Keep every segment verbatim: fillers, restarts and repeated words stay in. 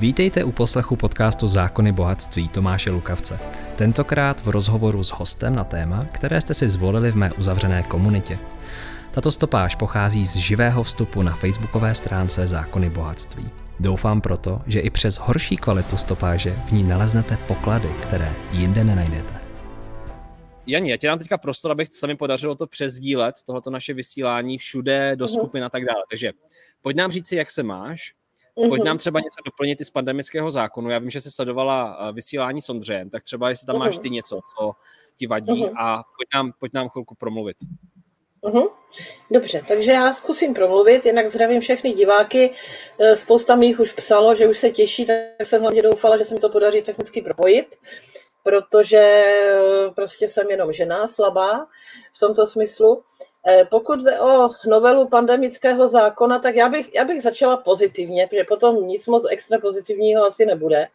Vítejte u poslechu podcastu Zákony bohatství Tomáše Lukavce. Tentokrát v rozhovoru s hostem na téma, které jste si zvolili v mé uzavřené komunitě. Tato stopáž pochází z živého vstupu na facebookové stránce Zákony bohatství. Doufám proto, že i přes horší kvalitu stopáže v ní naleznete poklady, které jinde nenajdete. Janí, já ti dám teďka prostor, abych se mi podařilo to přesdílet, tohleto naše vysílání všude, do skupin a tak dále. Takže pojď nám říci, jak se máš. Pojď nám třeba něco doplnit i z pandemického zákonu. Já vím, že jsi sledovala vysílání s Ondřejem, tak třeba jestli tam máš ty něco, co ti vadí, a pojď nám, pojď nám chvilku promluvit. Dobře, takže já zkusím promluvit, jinak zdravím všechny diváky. Spousta mých už psalo, že už se těší, tak jsem hlavně doufala, že se mi to podaří technicky propojit, protože prostě jsem jenom žena, slabá v tomto smyslu. Pokud jde o novelu pandemického zákona, tak já bych, já bych začala pozitivně, protože potom nic moc extra pozitivního asi nebude.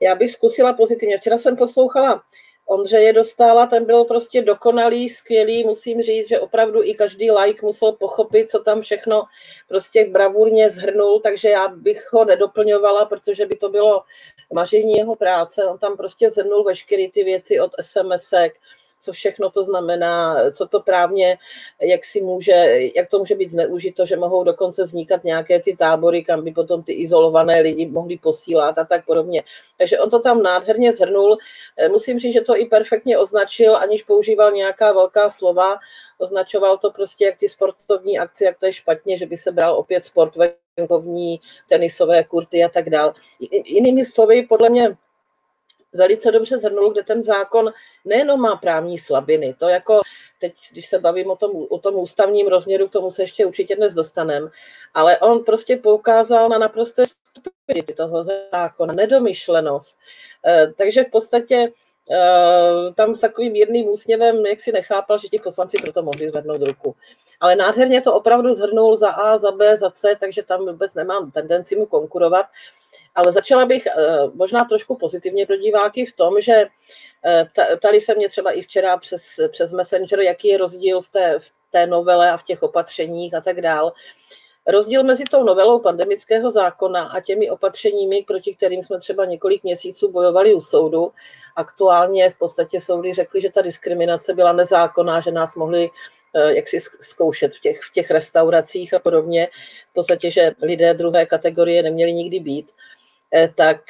Já bych zkusila pozitivně. Včera jsem poslouchala Ondřeje Dostála, ten byl prostě dokonalý, skvělý, musím říct, že opravdu i každý like musel pochopit, co tam všechno prostě bravurně zhrnul, takže já bych ho nedoplňovala, protože by to bylo maření jeho práce. On tam prostě zhrnul veškeré ty věci od es em esek, co všechno to znamená, co to právně, jak si může, jak to může být zneužito, že mohou dokonce vznikat nějaké ty tábory, kam by potom ty izolované lidi mohli posílat a tak podobně. Takže on to tam nádherně shrnul. Musím říct, že to i perfektně označil, aniž používal nějaká velká slova. Označoval to prostě jak ty sportovní akce, jak to je špatně, že by se bral opět sport, venkovní, tenisové kurty a tak dál. Jinými slovy, podle mě velice dobře zhrnul, kde ten zákon nejenom má právní slabiny, to jako teď, když se bavím o tom, o tom ústavním rozměru, k tomu se ještě určitě dnes dostaneme, ale on prostě poukázal na naprosté stupidity toho zákona, nedomyšlenost. Takže v podstatě tam s takovým mírným úsměvem, jak si nechápal, že ti poslanci proto mohli zvednout ruku. Ale nádherně to opravdu zhrnul za A, za B, za C, takže tam vůbec nemám tendenci mu konkurovat. Ale začala bych možná trošku pozitivně pro diváky v tom, že ptali se mě třeba i včera přes, přes Messenger, jaký je rozdíl v té, v té novele a v těch opatřeních a tak dál. Rozdíl mezi tou novelou pandemického zákona a těmi opatřeními, proti kterým jsme třeba několik měsíců bojovali u soudu. Aktuálně v podstatě soudy řekli, že ta diskriminace byla nezákonná, že nás mohli jaksi zkoušet v těch, v těch restauracích a podobně. V podstatě, že lidé druhé kategorie neměli nikdy být. Tak,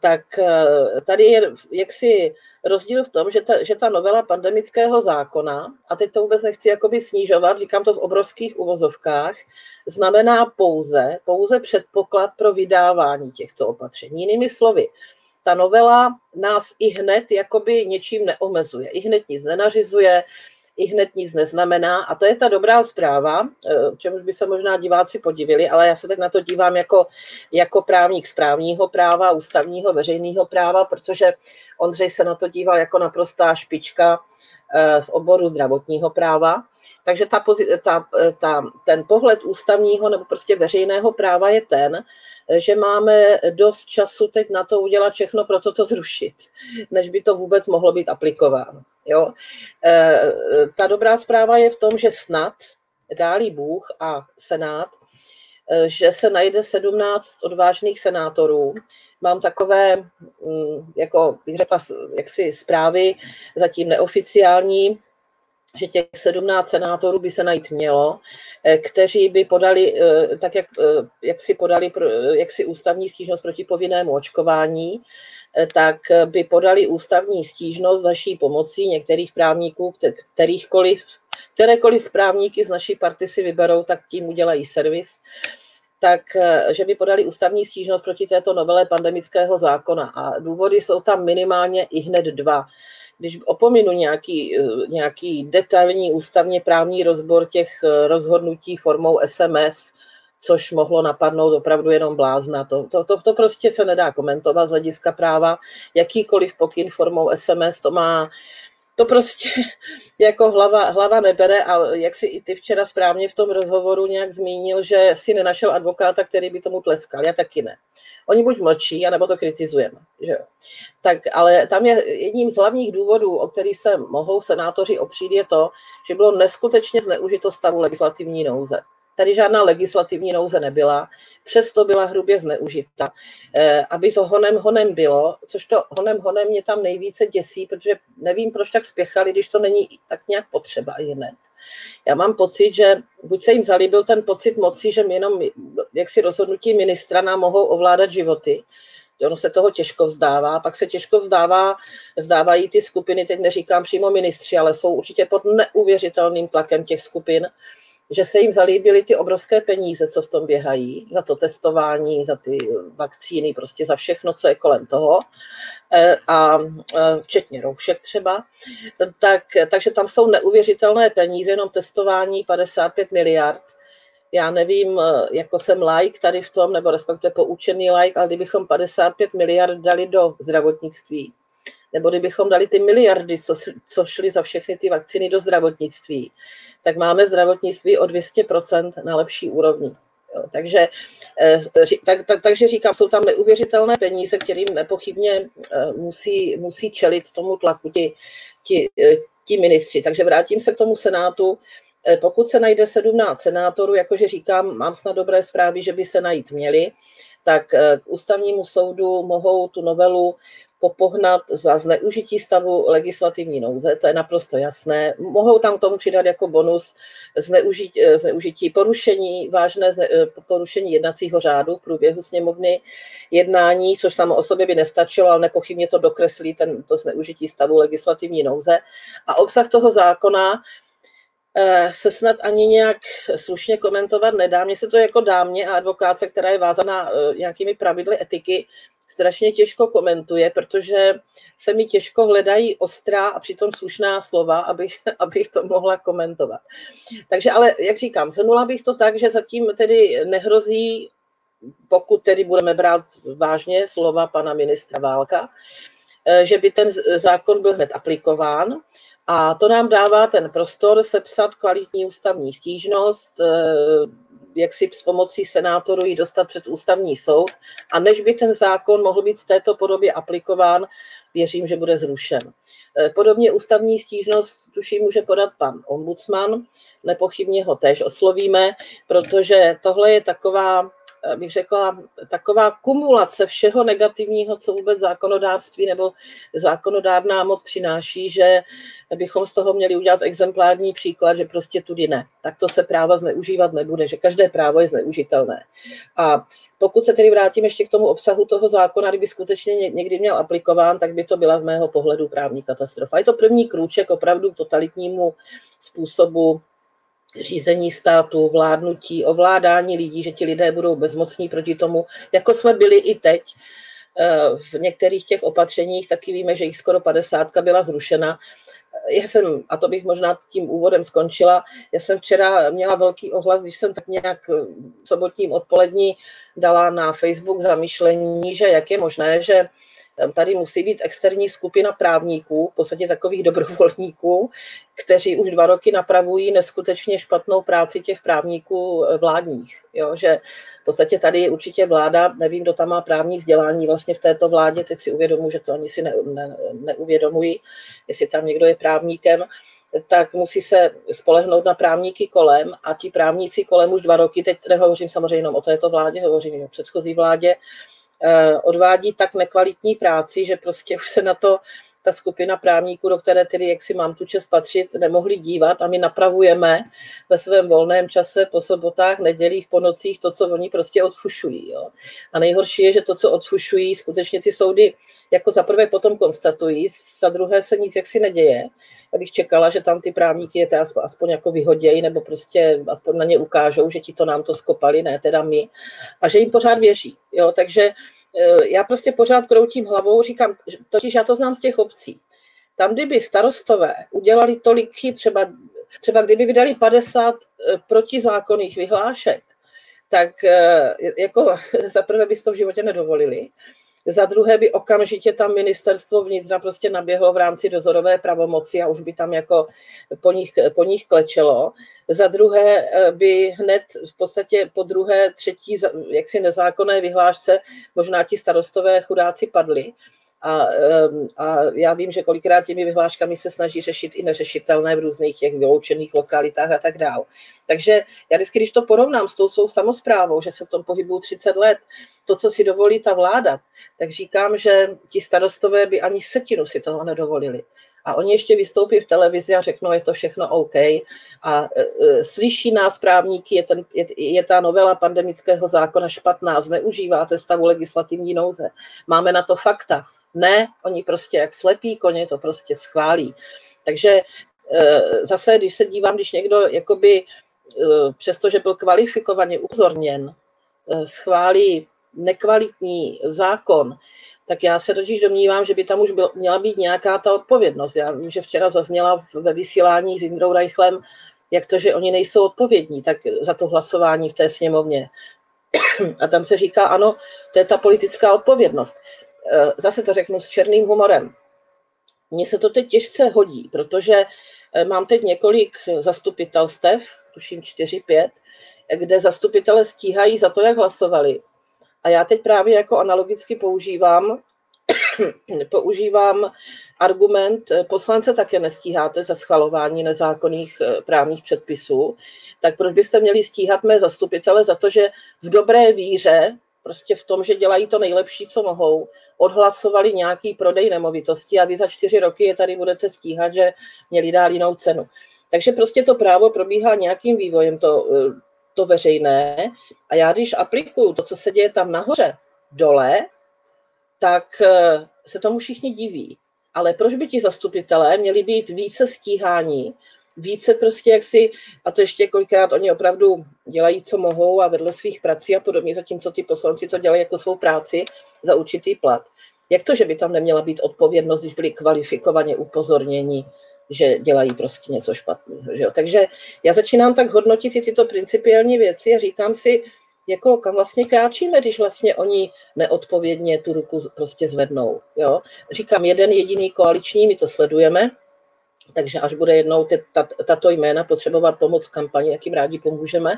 tak tady je jaksi rozdíl v tom, že ta, že ta novela pandemického zákona, a teď to vůbec nechci jakoby snižovat, říkám to v obrovských uvozovkách, znamená pouze, pouze předpoklad pro vydávání těchto opatření. Jinými slovy, ta novela nás i hned jakoby něčím neomezuje, i hned nic nenařizuje, i hned nic neznamená, a to je ta dobrá zpráva, čemuž by se možná diváci podivili, ale já se tak na to dívám jako, jako právník správního práva, ústavního, veřejného práva, protože Ondřej se na to díval jako naprostá špička v oboru zdravotního práva. Takže ta, ta, ta, ten pohled ústavního nebo prostě veřejného práva je ten, že máme dost času teď na to udělat všechno pro toto zrušit, než by to vůbec mohlo být aplikováno. Jo? E, ta dobrá zpráva je v tom, že snad, dálí Bůh a Senát, že se najde sedmnáct odvážných senátorů. Mám takové, jako bych řekla, jaksi zprávy, zatím neoficiální, že těch sedmnáct senátorů by se najít mělo, kteří by podali, tak jak, jak si podali, jak si ústavní stížnost proti povinnému očkování, tak by podali ústavní stížnost s naší pomocí některých právníků, kterýchkoliv, kterékoliv právníky z naší party si vyberou, tak tím udělají servis, tak že by podali ústavní stížnost proti této novele pandemického zákona. A důvody jsou tam minimálně i hned dva. Když opominu nějaký, nějaký detailní ústavně právní rozbor těch rozhodnutí formou es em es, což mohlo napadnout opravdu jenom blázna. To, to, to, to prostě se nedá komentovat z hlediska práva. Jakýkoliv pokyn formou es em es, to má... To prostě jako hlava, hlava nebere, a jak si i ty včera správně v tom rozhovoru nějak zmínil, že si nenašel advokáta, který by tomu tleskal. Já taky ne. Oni buď mlčí, anebo to kritizujeme. Že jo? Tak, ale tam je jedním z hlavních důvodů, o kterých se mohou senátoři opřít, je to, že bylo neskutečně zneužito stavu legislativní nouze. Tady žádná legislativní nouze nebyla, přesto byla hrubě zneužita. E, aby to honem honem bylo, což to honem honem mě tam nejvíce děsí, protože nevím, proč tak spěchali, když to není tak nějak potřeba i hned. Já mám pocit, že buď se jim zalíbil ten pocit moci, že jenom jaksi rozhodnutí ministra nám mohou ovládat životy. Ono se toho těžko vzdává, pak se těžko vzdává, vzdávají ty skupiny, teď neříkám přímo ministři, ale jsou určitě pod neuvěřitelným tlakem těch skupin, že se jim zalíbily ty obrovské peníze, co v tom běhají, za to testování, za ty vakcíny, prostě za všechno, co je kolem toho, a včetně roušek třeba. Tak, takže tam jsou neuvěřitelné peníze, jenom testování padesát pět miliard. Já nevím, jako jsem laik tady v tom, nebo respektive poučený laik, ale kdybychom padesát pět miliard dali do zdravotnictví, nebo kdybychom dali ty miliardy, co, co šly za všechny ty vakcíny do zdravotnictví, tak máme zdravotnictví o dvě stě procent na lepší úrovni. Jo, takže, tak, tak, takže říkám, jsou tam neuvěřitelné peníze, kterým nepochybně musí, musí čelit tomu tlaku ti, ti, ti ministři. Takže vrátím se k tomu Senátu. Pokud se najde sedmnáct senátorů, jakože říkám, mám snad dobré zprávy, že by se najít měli, tak k ústavnímu soudu mohou tu novelu popohnat za zneužití stavu legislativní nouze, to je naprosto jasné. Mohou tam k tomu přidat jako bonus zneužití, zneužití porušení, vážné zne, porušení jednacího řádu v průběhu sněmovny jednání, což samo o sobě by nestačilo, ale nepochybně to dokreslí ten, to zneužití stavu legislativní nouze. A obsah toho zákona se snad ani nějak slušně komentovat nedá. Mně se to jako dámě a advokátce, která je vázaná nějakými pravidly etiky, strašně těžko komentuje, protože se mi těžko hledají ostrá a přitom slušná slova, abych, abych to mohla komentovat. Takže ale, jak říkám, shrnula bych to tak, že zatím tedy nehrozí, pokud tedy budeme brát vážně slova pana ministra Válka, že by ten zákon byl hned aplikován. A to nám dává ten prostor sepsat kvalitní ústavní stížnost, jak si s pomocí senátorů ji dostat před ústavní soud. A než by ten zákon mohl být v této podobě aplikován, věřím, že bude zrušen. Podobně ústavní stížnost, tuším, může podat pan ombudsman. Nepochybně ho též oslovíme, protože tohle je taková, bych řekla, taková kumulace všeho negativního, co vůbec zákonodárství nebo zákonodárná moc přináší, že bychom z toho měli udělat exemplární příklad, že prostě tudy ne. Tak to se práva zneužívat nebude, že každé právo je zneužitelné. A pokud se tedy vrátím ještě k tomu obsahu toho zákona, kdyby skutečně někdy měl aplikován, tak by to byla z mého pohledu právní katastrofa. Je to první krůček opravdu k totalitnímu způsobu řízení státu, vládnutí, ovládání lidí, že ti lidé budou bezmocní proti tomu, jako jsme byli i teď. V některých těch opatřeních taky víme, že jich skoro padesátka byla zrušena. Já jsem, a to bych možná tím úvodem skončila, já jsem včera měla velký ohlas, když jsem tak nějak v sobotním odpolední dala na Facebook zamyšlení, že jak je možné, že tady musí být externí skupina právníků, v podstatě takových dobrovolníků, kteří už dva roky napravují neskutečně špatnou práci těch právníků vládních. Jo, že v podstatě tady je určitě vláda, nevím, kdo tam má právní vzdělání vlastně v této vládě, teď si uvědomuji, že to ani si ne, ne, neuvědomují, jestli tam někdo je právníkem, tak musí se spolehnout na právníky kolem a ti právníci kolem už dva roky, teď nehovořím samozřejmě jenom o této vládě, hovořím i o předchozí vládě, odvádí tak nekvalitní práci, že prostě už se na to ta skupina právníků, do které tedy, jak si mám tu čest patřit, nemohli dívat a my napravujeme ve svém volném čase po sobotách, nedělích, po nocích to, co oni prostě odfušují. Jo. A nejhorší je, že to, co odfušují, skutečně ty soudy jako zaprvé potom konstatují, za druhé se nic jaksi neděje. Já bych čekala, že tam ty právníky je teda aspoň jako vyhodějí, nebo prostě aspoň na ně ukážou, že ti to nám to skopali, ne teda my, a že jim pořád věří. Jo. Takže já prostě pořád kroutím hlavou, říkám, totiž já to znám z těch obcí. Tam, kdyby starostové udělali tolik chyb, třeba, třeba kdyby vydali padesát protizákonných vyhlášek, tak jako za prvé by to v životě nedovolili, za druhé by okamžitě tam ministerstvo vnitra prostě naběhlo v rámci dozorové pravomoci a už by tam jako po nich, po nich klečelo. Za druhé by hned v podstatě po druhé, třetí jaksi nezákonné vyhlášce možná ti starostové chudáci padli. A, a já vím, že kolikrát těmi vyhláškami se snaží řešit i neřešitelné v různých těch vyloučených lokalitách a tak dál. Takže já vždycky, když to porovnám s tou svou samosprávou, že se v tom pohybuju třicet let, to, co si dovolí ta vláda, tak říkám, že ti starostové by ani setinu si toho nedovolili. A oni ještě vystoupí v televizi a řeknou, je to všechno OK. A e, slyší nás právníky, je, ten, je, je ta novela pandemického zákona špatná, zneužíváte stavu legislativní nouze. Máme na to fakta. Ne, oni prostě jak slepí koně to prostě schválí. Takže e, zase, když se dívám, když někdo jakoby, e, přestože byl kvalifikovaně upozorněn, e, schválí nekvalitní zákon, tak já se totiž domnívám, že by tam už byl, měla být nějaká ta odpovědnost. Já vím, že včera zazněla ve vysílání s Jindrou Rajchlem, jak to, že oni nejsou odpovědní tak za to hlasování v té sněmovně. A tam se říká, ano, to je ta politická odpovědnost. Zase to řeknu s černým humorem. Mně se to teď těžce hodí, protože mám teď několik zastupitelstev, tuším čtyři, pět, kde zastupitele stíhají za to, jak hlasovali. A já teď právě jako analogicky používám, používám argument, poslance také nestíháte za schvalování nezákonných právních předpisů, tak proč byste měli stíhat mé zastupitele za to, že z dobré víře, prostě v tom, že dělají to nejlepší, co mohou, odhlasovali nějaký prodej nemovitosti a vy za čtyři roky je tady budete stíhat, že měli dát jinou cenu. Takže prostě to právo probíhá nějakým vývojem, to to veřejné, a já když aplikuju to, co se děje tam nahoře, dole, tak se tomu všichni diví. Ale proč by ti zastupitelé měli být více stíhání, více prostě jak si, a to ještě kolikrát oni opravdu dělají, co mohou a vedle svých prací a podobně, zatímco ti poslanci to dělají jako svou práci za určitý plat. Jak to, že by tam neměla být odpovědnost, když byli kvalifikovaně upozorněni, že dělají prostě něco špatného. Že jo? Takže já začínám tak hodnotit i tyto principiální věci a říkám si, jako kam vlastně kráčíme, když vlastně oni neodpovědně tu ruku prostě zvednou. Jo? Říkám, jeden jediný koaliční, my to sledujeme, takže až bude jednou tato jména potřebovat pomoc v kampani, jak jim rádi pomůžeme,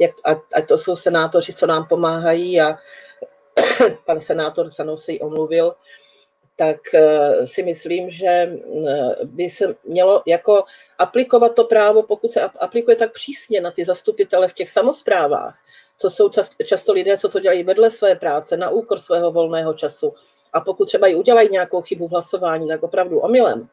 jak, ať to jsou senátoři, co nám pomáhají, a pan senátor se mnou se jí omluvil, tak si myslím, že by se mělo jako aplikovat to právo, pokud se aplikuje tak přísně na ty zastupitele v těch samosprávách, co jsou často lidé, co to dělají vedle své práce, na úkor svého volného času. A pokud třeba i udělají nějakou chybu v hlasování, tak opravdu omylem,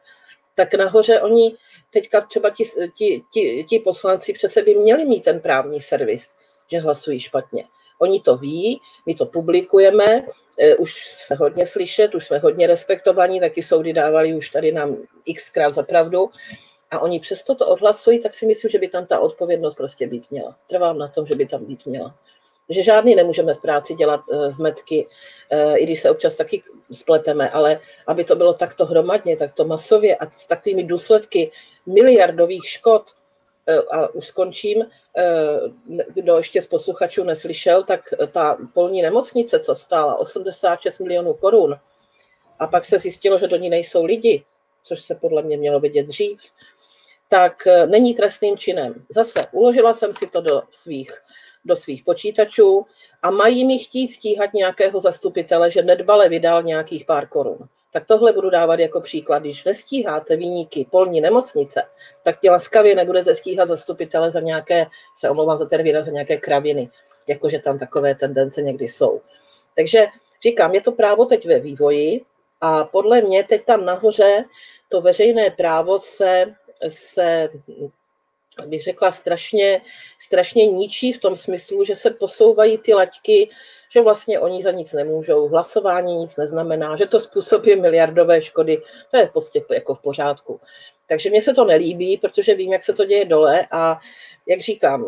tak nahoře oni, teďka třeba ti, ti, ti, ti poslanci přece by měli mít ten právní servis, že hlasují špatně. Oni to ví, my to publikujeme, už jsme hodně slyšet, už jsme hodně respektovaní, taky soudy dávali už tady nám xkrát za pravdu a oni přesto to odhlasují, tak si myslím, že by tam ta odpovědnost prostě být měla. Trvám na tom, že by tam být měla. Že žádný nemůžeme v práci dělat zmetky, i když se občas taky spleteme, ale aby to bylo takto hromadně, takto masově a s takovými důsledky miliardových škod, a už skončím, kdo ještě z posluchačů neslyšel, tak ta polní nemocnice, co stála osmdesát šest milionů korun, a pak se zjistilo, že do ní nejsou lidi, což se podle mě mělo vidět dřív, tak není trestným činem. Zase uložila jsem si to do svých, do svých počítačů a mají mi chtít stíhat nějakého zastupitele, že nedbale vydal nějakých pár korun. Tak tohle budu dávat jako příklad. Když nestíháte viníky polní nemocnice, tak tě laskavě nebudete stíhat zastupitele za nějaké, se omlouvám za ten výraz, za nějaké kraviny, jakože tam takové tendence někdy jsou. Takže říkám, je to právo teď ve vývoji a podle mě teď tam nahoře to veřejné právo se, se bych řekla, strašně, strašně ničí v tom smyslu, že se posouvají ty laťky, že vlastně oni za nic nemůžou, hlasování nic neznamená, že to způsobí miliardové škody, to je prostě jako v pořádku. Takže mně se to nelíbí, protože vím, jak se to děje dole a jak říkám,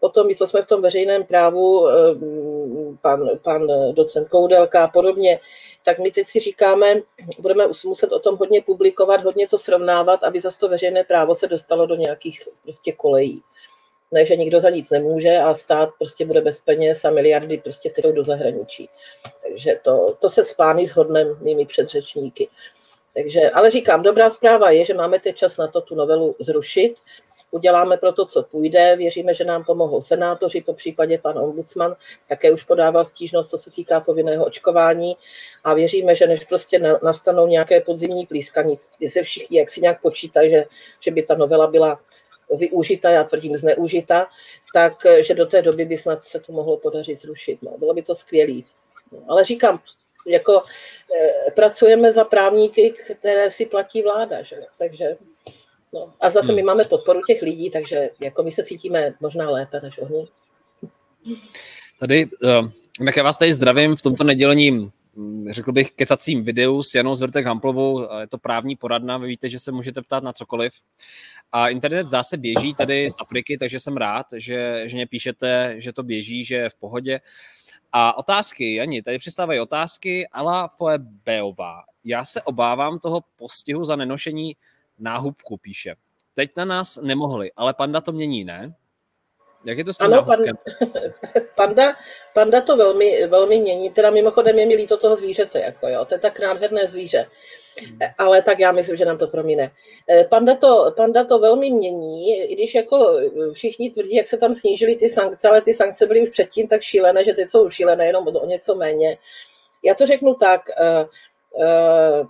potom, my jsme v tom veřejném právu, pan, pan docent Koudelka a podobně, tak my teď si říkáme, budeme muset o tom hodně publikovat, hodně to srovnávat, aby zase to veřejné právo se dostalo do nějakých prostě kolejí. Ne, že nikdo za nic nemůže a stát prostě bude bez peněz a miliardy prostě tyto do zahraničí. Takže to, to se s pány shodnem mými předřečníky. Takže, ale říkám, dobrá zpráva je, že máme teď čas na to tu novelu zrušit uděláme pro to, co půjde, věříme, že nám pomohou senátoři, po případě pan ombudsman také už podával stížnost, co se týká povinného očkování, a věříme, že než prostě nastanou nějaké podzimní plískání, kdy se všichni jak si nějak počítají, že, že by ta novela byla využita, já tvrdím zneužita, tak že do té doby by snad se to mohlo podařit zrušit. No, bylo by to skvělý. No, ale říkám, jako eh, pracujeme za právníky, které si platí vláda, že? Takže, no. A zase hmm. my máme podporu těch lidí, takže jako my se cítíme možná lépe než oni. Tady, eh, já vás tady zdravím v tomto nedělním, řekl bych, kecacím videu s Janou Zwyrtek Hamplovou, je to právní poradna, vy víte, že se můžete ptát na cokoliv. A internet zase běží tady z Afriky, takže jsem rád, že, že mě píšete, že to běží, že je v pohodě. A otázky, Jani, tady přistávají otázky Ala Foebeová. Já se obávám toho postihu za nenošení náhubku, píše. Teď na nás nemohli, ale panda to mění, ne? Jak je to s tím ano, pan, panda, panda to velmi, velmi mění. Teda mimochodem je mi líto toho zvířete, jako jo, to je tak nádherné zvíře. Hmm. Ale tak já myslím, že nám to promíne. Panda to, panda to velmi mění, i když jako všichni tvrdí, jak se tam snížily ty sankce, ale ty sankce byly už předtím tak šílené, že teď jsou šílené jenom o něco méně. Já to řeknu tak,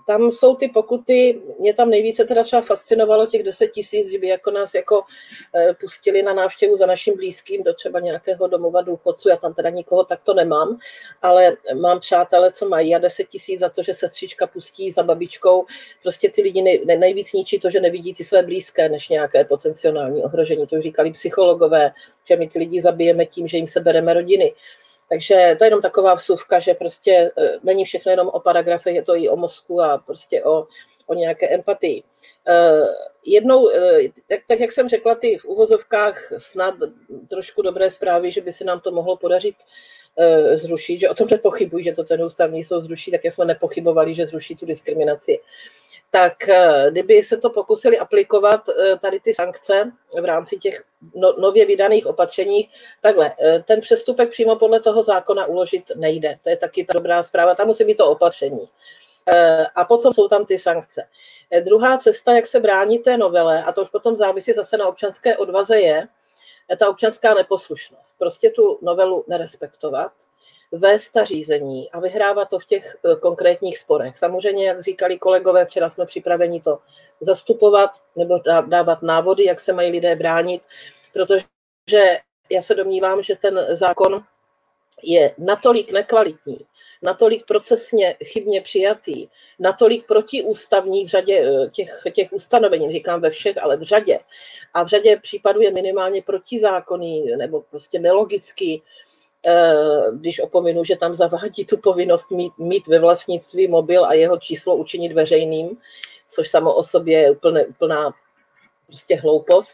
tam jsou ty pokuty, mě tam nejvíce teda třeba fascinovalo těch deset tisíc, kdyby jako nás jako pustili na návštěvu za naším blízkým do třeba nějakého domova důchodců, já tam teda nikoho takto nemám, ale mám přátelé, co mají a deset tisíc za to, že sestřička pustí za babičkou, prostě ty lidi nej, nejvíc ničí to, že nevidí ty své blízké, než nějaké potenciální ohrožení, to už říkali psychologové, že my ty lidi zabijeme tím, že jim sebereme rodiny. Takže to je jenom taková vsuvka, že prostě není všechno jenom o paragrafech, je to i o mozku a prostě o, o nějaké empatii. Jednou, tak, tak jak jsem řekla, ty v uvozovkách snad trošku dobré zprávy, že by se nám to mohlo podařit zrušit, že o tom nepochybuji, že to ten ústavní soud zruší, tak jsme nepochybovali, že zruší tu diskriminaci. Tak kdyby se to pokusili aplikovat, tady ty sankce v rámci těch no, nově vydaných opatřeních, takhle, ten přestupek přímo podle toho zákona uložit nejde. To je taky ta dobrá zpráva, tam musí být to opatření. A potom jsou tam ty sankce. Druhá cesta, jak se bránit té novele, a to už potom závisí zase na občanské odvaze, je ta občanská neposlušnost. Prostě tu novelu nerespektovat, vést ta řízení a vyhrává to v těch konkrétních sporech. Samozřejmě, jak říkali kolegové, včera jsme připraveni to zastupovat nebo dávat návody, jak se mají lidé bránit, protože já se domnívám, že ten zákon je natolik nekvalitní, natolik procesně chybně přijatý, natolik protiústavní v řadě těch, těch ustanovení, říkám ve všech, ale v řadě. A v řadě případů je minimálně protizákonný nebo prostě nelogický, když opominu, že tam zavádí tu povinnost mít, mít ve vlastnictví mobil a jeho číslo učinit veřejným, což samo o sobě je úplné, úplná prostě hloupost,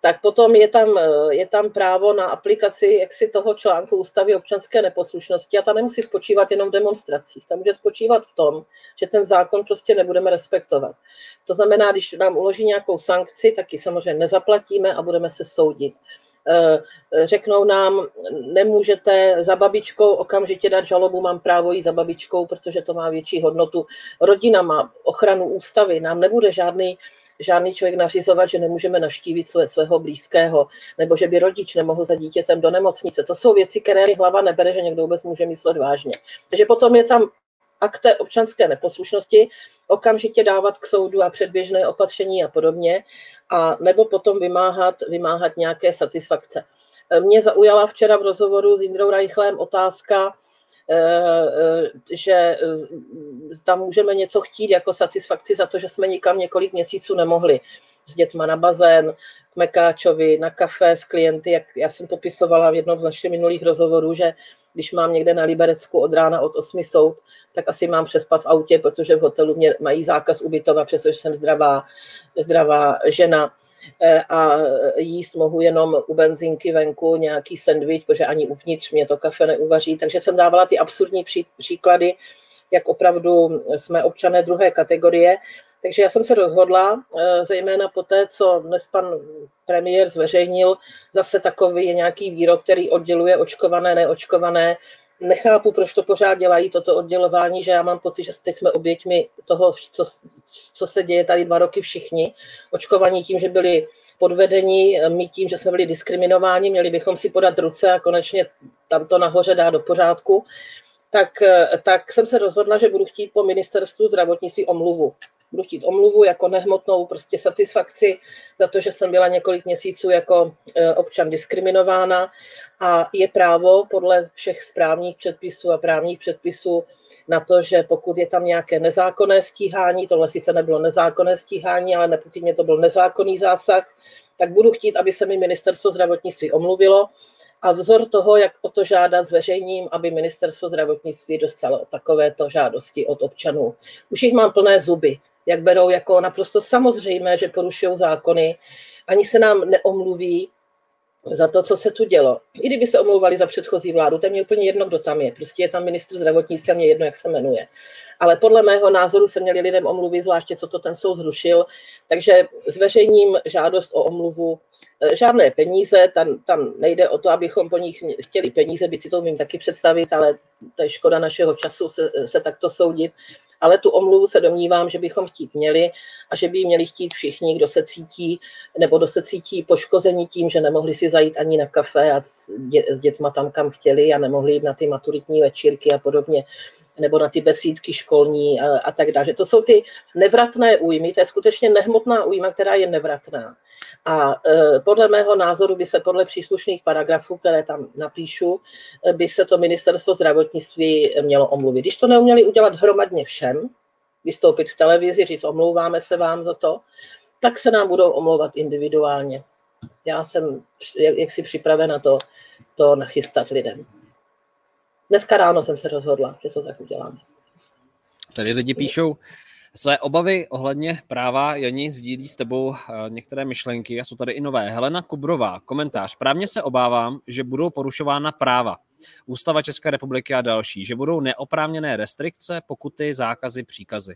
tak potom je tam, je tam právo na aplikaci jaksi toho článku ústavy občanské neposlušnosti a ta nemusí spočívat jenom v demonstracích, ta může spočívat v tom, že ten zákon prostě nebudeme respektovat. To znamená, když nám uloží nějakou sankci, tak ji samozřejmě nezaplatíme a budeme se soudit. Řeknou nám, nemůžete za babičkou okamžitě dát žalobu, mám právo jít za babičkou, protože to má větší hodnotu. Rodina má ochranu ústavy, nám nebude žádný, žádný člověk nařizovat, že nemůžeme navštívit své, svého blízkého, nebo že by rodič nemohl za dítětem do nemocnice. To jsou věci, které mi hlava nebere, že někdo vůbec může myslet vážně. Takže potom je tam akt té občanské neposlušnosti, okamžitě dávat k soudu a předběžné opatření a podobně, a nebo potom vymáhat, vymáhat nějaké satisfakce. Mě zaujala včera v rozhovoru s Jindrou Rajchlem otázka, že tam můžeme něco chtít jako satisfakci za to, že jsme nikam několik měsíců nemohli. S dětma na bazén, k Mekáčovi, na kafe, s klienty. Jak já jsem popisovala v jednom z našich minulých rozhovorů, že když mám někde na Liberecku od rána od osmi soud, tak asi mám přespat v autě, protože v hotelu mě mají zákaz ubytovat, přestože jsem zdravá, zdravá žena. A jíst mohu jenom u benzinky venku nějaký sendvič, protože ani uvnitř mě to kafe neuvaří. Takže jsem dávala ty absurdní pří, příklady, jak opravdu jsme občané druhé kategorie. Takže já jsem se rozhodla, zejména po té, co dnes pan premiér zveřejnil, zase takový je nějaký výrok, který odděluje očkované, neočkované, nechápu, proč to pořád dělají, toto oddělování, že já mám pocit, že teď jsme oběťmi toho, co, co se děje tady dva roky všichni. Očkovaní tím, že byli podvedení, my tím, že jsme byli diskriminováni, měli bychom si podat ruce a konečně tam to nahoře dá do pořádku. Tak, tak jsem se rozhodla, že budu chtít po ministerstvu zdravotnictví omluvu. Budu chtít omluvu jako nehmotnou prostě satisfakci za to, že jsem byla několik měsíců jako občan diskriminována a je právo podle všech správních předpisů a právních předpisů na to, že pokud je tam nějaké nezákonné stíhání, tohle sice nebylo nezákonné stíhání, ale nepochybně to byl nezákonný zásah, tak budu chtít, aby se mi ministerstvo zdravotnictví omluvilo a vzor toho, jak o to žádat, zveřejním, aby ministerstvo zdravotnictví dostalo takovéto žádosti od občanů. Už jich mám plné zuby, jak berou jako naprosto samozřejmé, že porušují zákony, ani se nám neomluví za to, co se tu dělo. I kdyby se omlouvali za předchozí vládu, to je mě úplně jedno, kdo tam je. Prostě je tam ministr zdravotnictví a mě jedno, jak se jmenuje. Ale podle mého názoru se měli lidem omluvit, zvláště co to ten soud zrušil. Takže zveřejním žádost o omluvu. Žádné peníze, tam, tam nejde o to, abychom po nich chtěli peníze, byť si to umím taky představit, ale to je škoda našeho času se, se takto soudit. Ale tu omluvu se domnívám, že bychom chtít měli a že by ji měli chtít všichni, kdo se cítí, nebo kdo se cítí poškození tím, že nemohli si zajít ani na kafe a s, dě, s dětma tam, kam chtěli a nemohli jít na ty maturitní večírky a podobně, nebo na ty besídky školní a, a tak dále. To jsou ty nevratné újmy, to je skutečně nehmotná újma, která je nevratná. A e, podle mého názoru by se podle příslušných paragrafů, které tam napíšu, by se to ministerstvo zdravotnictví mělo omluvit. Když to neuměli udělat hromadně všem, vystoupit v televizi, říct omlouváme se vám za to, tak se nám budou omlouvat individuálně. Já jsem jaksi připravena to, to nachystat lidem. Dneska ráno jsem se rozhodla, že to tak uděláme. Tady lidi píšou své obavy ohledně práva. Jani sdílí s tebou některé myšlenky a jsou tady i nové. Helena Kubrová, komentář. Právně se obávám, že budou porušována práva. Ústava České republiky a další, že budou neoprávněné restrikce, pokuty, zákazy, příkazy.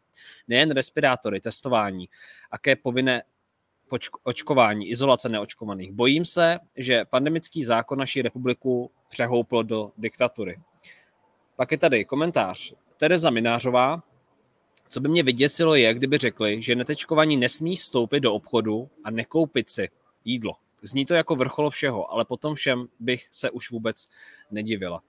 Nejen respirátory, testování, jaké povinné očkování, izolace neočkovaných. Bojím se, že pandemický zákon naší republiku přehoupl do diktatury. Pak je tady komentář. Tereza Minářová. Co by mě vyděsilo je, kdyby řekli, že netečkovaní nesmí vstoupit do obchodu a nekoupit si jídlo. Zní to jako vrchol všeho, ale potom všem bych se už vůbec nedivila.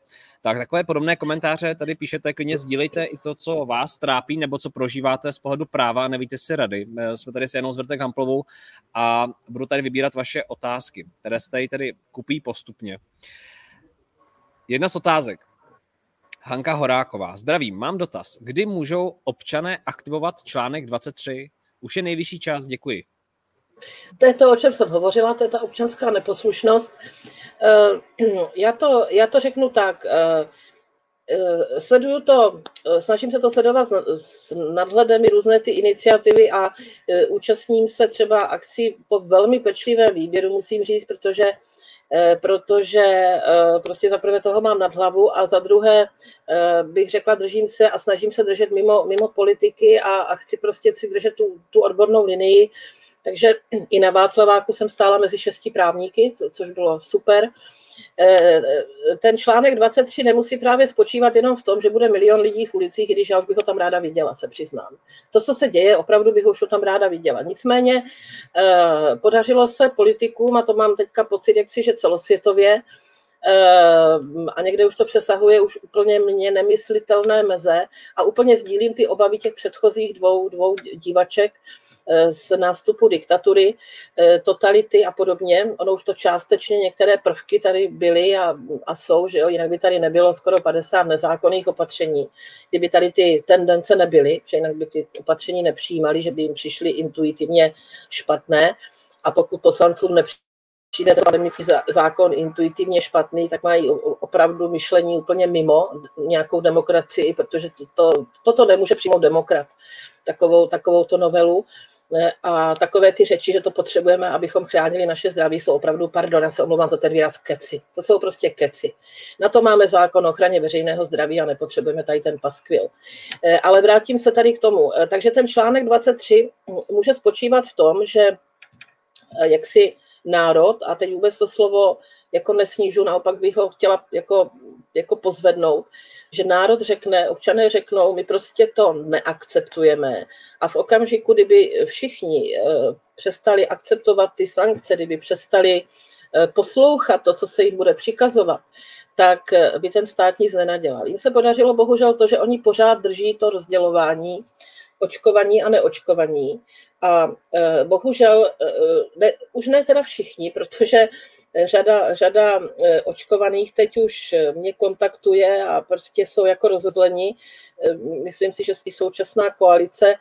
Tak takové podobné komentáře tady píšete, klidně sdílejte i to, co vás trápí nebo co prožíváte z pohledu práva a nevíte si rady. Jsme tady s Janou Zwyrtek Hamplovou a budu tady vybírat vaše otázky, které se tady, tady kupí postupně. Jedna z otázek. Hanka Horáková. Zdravím, mám dotaz. Kdy můžou občané aktivovat článek dvacet tři? Už je nejvyšší čas, děkuji. To je to, o čem jsem hovořila, to je ta občanská neposlušnost. Já to, já to řeknu tak, sleduju to, snažím se to sledovat s nadhledem i různé ty iniciativy a účastním se třeba akcí po velmi pečlivém výběru, musím říct, protože protože prostě za prvé toho mám nad hlavu a za druhé bych řekla, držím se a snažím se držet mimo, mimo politiky a, a chci prostě si držet tu, tu odbornou linii. Takže i na Václaváku jsem stála mezi šesti právníky, což bylo super. Ten článek dvacet tři nemusí právě spočívat jenom v tom, že bude milion lidí v ulicích, i když já už bych ho tam ráda viděla, se přiznám. To, co se děje, opravdu bych ho už tam ráda viděla. Nicméně podařilo se politikům, a to mám teďka pocit, jak si, že celosvětově, a někde už to přesahuje už úplně mě nemyslitelné meze a úplně sdílím ty obavy těch předchozích dvou, dvou divaček z nástupu diktatury, totality a podobně. Ono už to částečně některé prvky tady byly a, a jsou, že jo, jinak by tady nebylo skoro padesát nezákonných opatření, kdyby tady ty tendence nebyly, že jinak by ty opatření nepřijímali, že by jim přišly intuitivně špatné a pokud poslancům nepřijímali, přijde to pandemický zákon intuitivně špatný, tak mají opravdu myšlení úplně mimo nějakou demokracii, protože to, toto nemůže přijmout demokrat, takovou, takovou to novelu. A takové ty řeči, že to potřebujeme, abychom chránili naše zdraví, jsou opravdu, pardon, já se omlouvám za ten výraz, keci. To jsou prostě keci. Na to máme zákon o ochraně veřejného zdraví a nepotřebujeme tady ten paskvil. Ale vrátím se tady k tomu. Takže ten článek dvacet tři může spočívat v tom, že jak si národ, a teď vůbec to slovo jako nesnížu, naopak bych ho chtěla jako jako pozvednout, že národ řekne, občané řeknou, my prostě to neakceptujeme. A v okamžiku, kdyby všichni přestali akceptovat ty sankce, kdyby přestali poslouchat to, co se jim bude přikazovat, tak by ten stát nic nenadělal. Jim se podařilo bohužel to, že oni pořád drží to rozdělování, očkovaní a neočkovaní. A bohužel ne, už ne teda všichni, protože řada, řada očkovaných teď už mě kontaktuje a prostě jsou jako rozezlení. Myslím si, že i současná koalice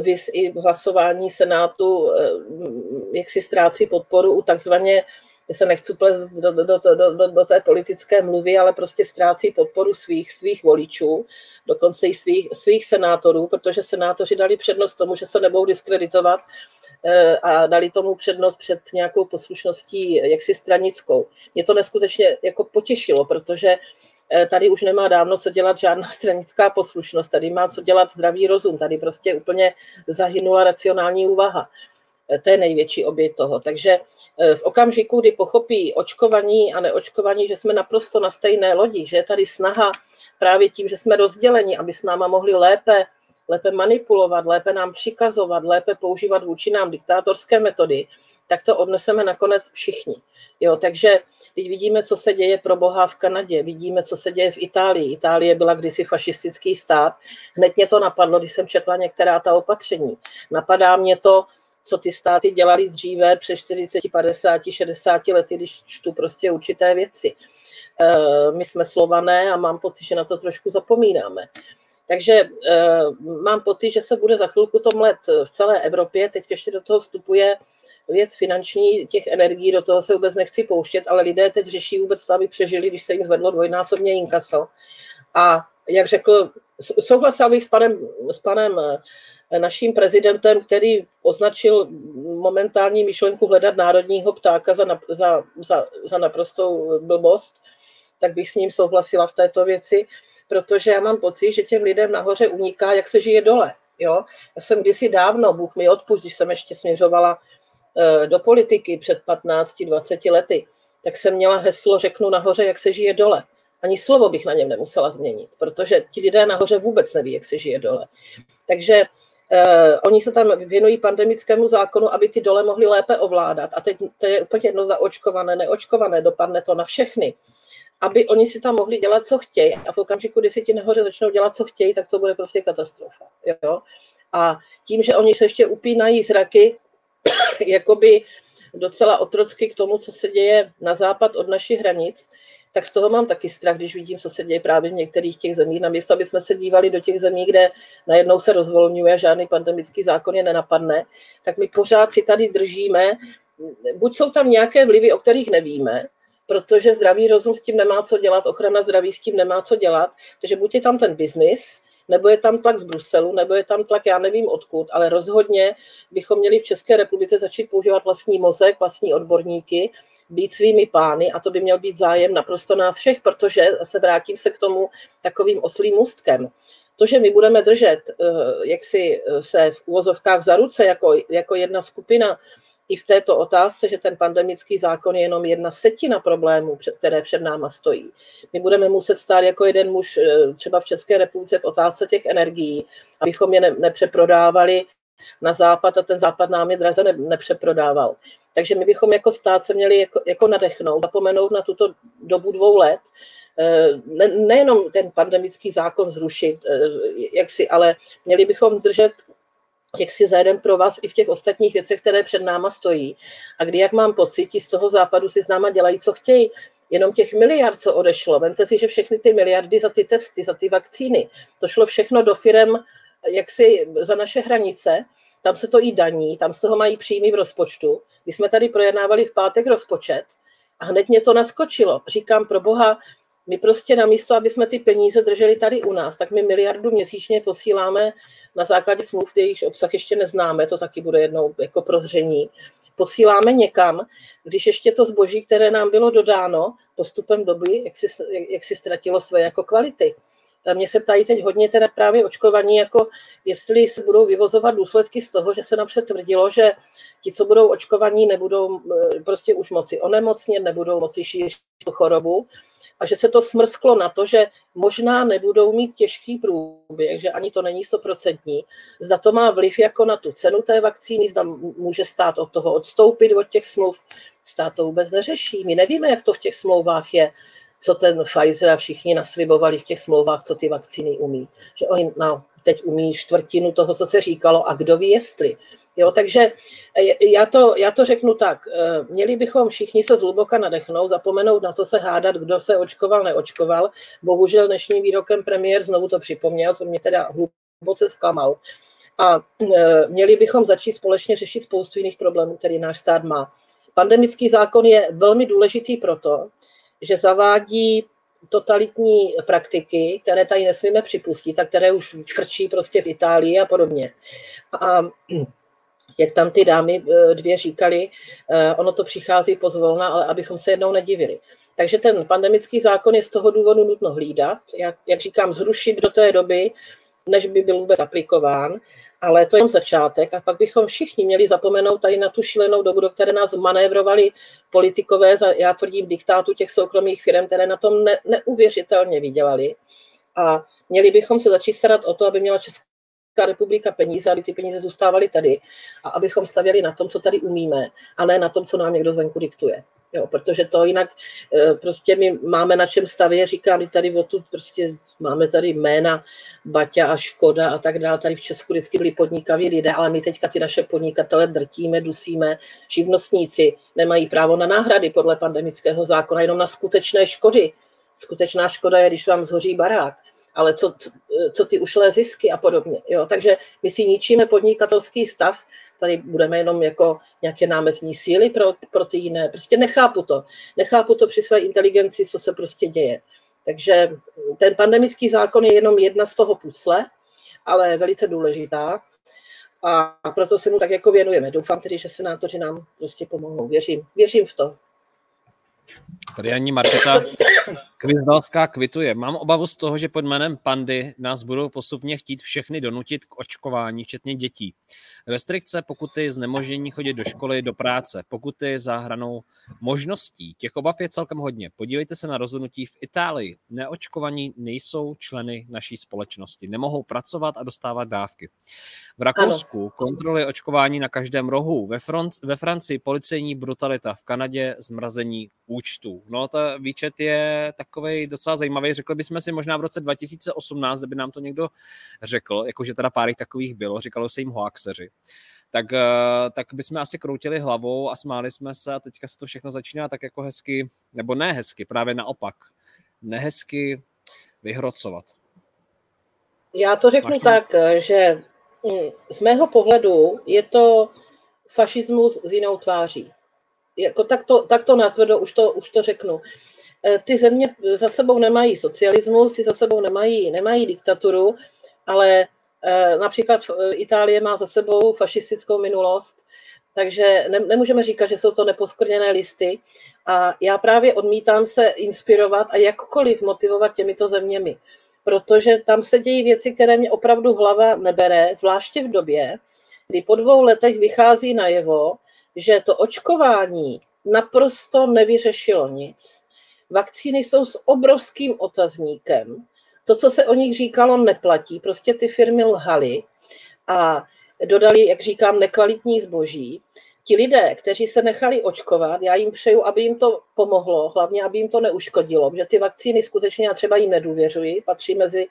viz i hlasování Senátu jak si ztrácí podporu u takzvaně, se nechci plést do, do, do, do, do té politické mluvy, ale prostě ztrácí podporu svých, svých voličů, dokonce i svých, svých senátorů, protože senátoři dali přednost tomu, že se nebudou diskreditovat a dali tomu přednost před nějakou poslušností jaksi stranickou. Mě to neskutečně jako potěšilo, protože tady už nemá dávno co dělat žádná stranická poslušnost, tady má co dělat zdravý rozum, tady prostě úplně zahynula racionální úvaha. To je největší oběť toho. Takže v okamžiku, kdy pochopí očkovaní a neočkovaní, že jsme naprosto na stejné lodi, že je tady snaha právě tím, že jsme rozděleni, aby s náma mohli lépe, lépe manipulovat, lépe nám přikazovat, lépe používat vůči nám diktátorské metody, tak to odneseme nakonec všichni. Jo, takže teď vidíme, co se děje pro Boha v Kanadě, vidíme, co se děje v Itálii. Itálie byla kdysi fašistický stát. Hned mě to napadlo, když jsem četla některá ta opatření. Napadá mě to, co ty státy dělali dříve před čtyřicet, padesát, šedesát lety, když čtu prostě určité věci. My jsme Slované a mám pocit, že na to trošku zapomínáme. Takže mám pocit, že se bude za chvilku tomhle v celé Evropě, teď ještě do toho vstupuje věc finanční, těch energií, do toho se vůbec nechci pouštět, ale lidé teď řeší vůbec to, aby přežili, když se jim zvedlo dvojnásobně inkaso. A jak řekl, souhlasil bych s panem, s panem naším prezidentem, který označil momentální myšlenku hledat národního ptáka za, za, za, za naprostou blbost, tak bych s ním souhlasila v této věci, protože já mám pocit, že těm lidem nahoře uniká, jak se žije dole. Jo? Já jsem kdysi dávno, Bůh mi odpusť, když jsem ještě směřovala do politiky před patnácti, dvaceti lety, tak jsem měla heslo řeknu nahoře, jak se žije dole. Ani slovo bych na něm nemusela změnit, protože ti lidé nahoře vůbec neví, jak se žije dole. Takže eh, oni se tam věnují pandemickému zákonu, aby ty dole mohli lépe ovládat. A teď to je úplně jedno za očkované, neočkované, dopadne to na všechny. Aby oni si tam mohli dělat, co chtějí. A v okamžiku, kdy si ti nahoře začnou dělat, co chtějí, tak to bude prostě katastrofa. Jo? A tím, že oni se ještě upínají zraky, jakoby docela otrocky k tomu, co se děje na západ od našich hranic, tak z toho mám taky strach, když vidím, co se děje právě v některých těch zemích. Namísto, aby jsme se dívali do těch zemí, kde najednou se rozvolňuje, žádný pandemický zákon je nenapadne, tak my pořád si tady držíme. Buď jsou tam nějaké vlivy, o kterých nevíme, protože zdravý rozum s tím nemá co dělat, ochrana zdraví s tím nemá co dělat, takže buď je tam ten biznis, nebo je tam tlak z Bruselu, nebo je tam tlak, já nevím odkud, ale rozhodně bychom měli v České republice začít používat vlastní mozek, vlastní odborníky, být svými pány a to by měl být zájem naprosto nás všech, protože se vrátím se k tomu takovým oslým můstkem. To, že my budeme držet, jak si se v uvozovkách za ruce, jako, jako jedna skupina, i v této otázce, že ten pandemický zákon je jenom jedna setina problémů, které před náma stojí. My budeme muset stát jako jeden muž třeba v České republice v otázce těch energií, abychom je nepřeprodávali na západ a ten západ nám je draze nepřeprodával. Takže my bychom jako stát se měli jako, jako nadechnout, zapomenout na tuto dobu dvou let, ne, nejenom ten pandemický zákon zrušit, jak si, ale měli bychom držet jak si za jeden pro vás i v těch ostatních věcech, které před náma stojí. A kdy, jak mám pocit, z toho západu si s náma dělají, co chtějí. Jenom těch miliard, co odešlo. Vemte si, že všechny ty miliardy za ty testy, za ty vakcíny, to šlo všechno do firem, jak si za naše hranice, tam se to i daní, tam z toho mají příjmy v rozpočtu. My jsme tady projednávali v pátek rozpočet a hned mě to naskočilo. Říkám, pro Boha, my prostě namísto, aby jsme ty peníze drželi tady u nás, tak my miliardu měsíčně posíláme na základě smluv, jejichž obsah ještě neznáme, to taky bude jednou jako prozření. Posíláme někam, když ještě to zboží, které nám bylo dodáno postupem doby, jak si, jak si ztratilo své jako kvality. Mě se ptají teď hodně teda právě očkovaní, jako jestli se budou vyvozovat důsledky z toho, že se napřed tvrdilo, že ti, co budou očkovaní, nebudou prostě už moci onemocnit, nebudou moci šířit tu chorobu. a že se to smrsklo na to, že možná nebudou mít těžký průběh, že ani to není stoprocentní. Zda to má vliv jako na tu cenu té vakcíny, zda může stát od toho odstoupit od těch smluv, stát to vůbec neřeší. My nevíme, jak to v těch smlouvách je, co ten Pfizer a všichni naslibovali v těch smlouvách, co ty vakcíny umí. Že oni no, teď umí čtvrtinu toho, co se říkalo, a kdo ví jestli. Jo, takže já to, já to řeknu tak, měli bychom všichni se zhluboka nadechnout, zapomenout na to se hádat, kdo se očkoval, neočkoval. Bohužel dnešním výrokem premiér znovu to připomněl, co mě teda hluboce zklamal. A měli bychom začít společně řešit spoustu jiných problémů, který náš stát má. Pandemický zákon je velmi důležitý proto, že zavádí totalitní praktiky, které tady nesmíme připustit a které už frčí prostě v Itálii a podobně. A jak tam ty dámy dvě říkali, ono to přichází pozvolna, ale abychom se jednou nedivili. Takže ten pandemický zákon je z toho důvodu nutno hlídat, jak, jak říkám, zrušit do té doby, než by byl vůbec aplikován, ale to je jen začátek a pak bychom všichni měli zapomenout tady na tu šílenou dobu, do které nás manévrovali politikové, za, já tvrdím, diktátu těch soukromých firm, které na tom ne, neuvěřitelně vydělali, a měli bychom se začít starat o to, aby měla Česká republika peníze, aby ty peníze zůstávaly tady a abychom stavěli na tom, co tady umíme, a ne na tom, co nám někdo zvenku diktuje. Jo, protože to jinak prostě my máme na čem stavět, říkám, tady odtud prostě máme tady jména Baťa a Škoda a tak dále, tady v Česku vždycky byli podnikaví lidé, ale my teďka ty naše podnikatele drtíme, dusíme, živnostníci nemají právo na náhrady podle pandemického zákona, jenom na skutečné škody. Skutečná škoda je, když vám zhoří barák, ale co, co ty ušlé zisky a podobně. Jo? Takže my si ničíme podnikatelský stav, tady budeme jenom jako nějaké námezní síly pro, pro ty jiné. Prostě nechápu to. Nechápu to při své inteligenci, co se prostě děje. Takže ten pandemický zákon je jenom jedna z toho pucle, ale velice důležitá. A proto se mu tak jako věnujeme. Doufám tedy, že senátoři nám prostě pomohou. Věřím, věřím v to. Tady ani Markéta Kvizdalská kvituje. Mám obavu z toho, že pod jménem Pandy nás budou postupně chtít všechny donutit k očkování, včetně dětí. Restrikce, pokuty, znemožnění chodit do školy, do práce, pokuty za hranou možností. Těch obav je celkem hodně. Podívejte se na rozhodnutí v Itálii. Neočkovaní nejsou členy naší společnosti. Nemohou pracovat a dostávat dávky. V Rakousku kontroly očkování na každém rohu. Ve, Franc- ve Francii policejní brutalita. V Kanadě zmrazení účtů. No, ta výčet je takovej docela zajímavý. Řekli bychom si možná v roce dva tisíce osmnáct, kdyby nám to někdo řekl, jakože teda pár takových bylo, říkalo se jim hoaxeři, tak, tak bychom asi kroutili hlavou a smáli jsme se a teďka se to všechno začíná tak jako hezky, nebo ne hezky, právě naopak, nehezky vyhrocovat. Já to řeknu tak, že z mého pohledu je to fašismus s jinou tváří. Jako tak to, tak to natvrdo, už to, už to řeknu. Ty země za sebou nemají socialismus, ty za sebou nemají, nemají diktaturu, ale například Itálie má za sebou fašistickou minulost, takže ne, nemůžeme říkat, že jsou to neposkvrněné listy. A já právě odmítám se inspirovat a jakkoliv motivovat těmito zeměmi, protože tam se dějí věci, které mě opravdu hlava nebere, zvláště v době, kdy po dvou letech vychází najevo, že to očkování naprosto nevyřešilo nic. Vakcíny jsou s obrovským otazníkem. To, co se o nich říkalo, neplatí. Prostě ty firmy lhaly a dodali, jak říkám, nekvalitní zboží. Ti lidé, kteří se nechali očkovat, já jim přeju, aby jim to pomohlo, hlavně, aby jim to neuškodilo, protože ty vakcíny skutečně, já třeba jim nedůvěřuji, patří mezi,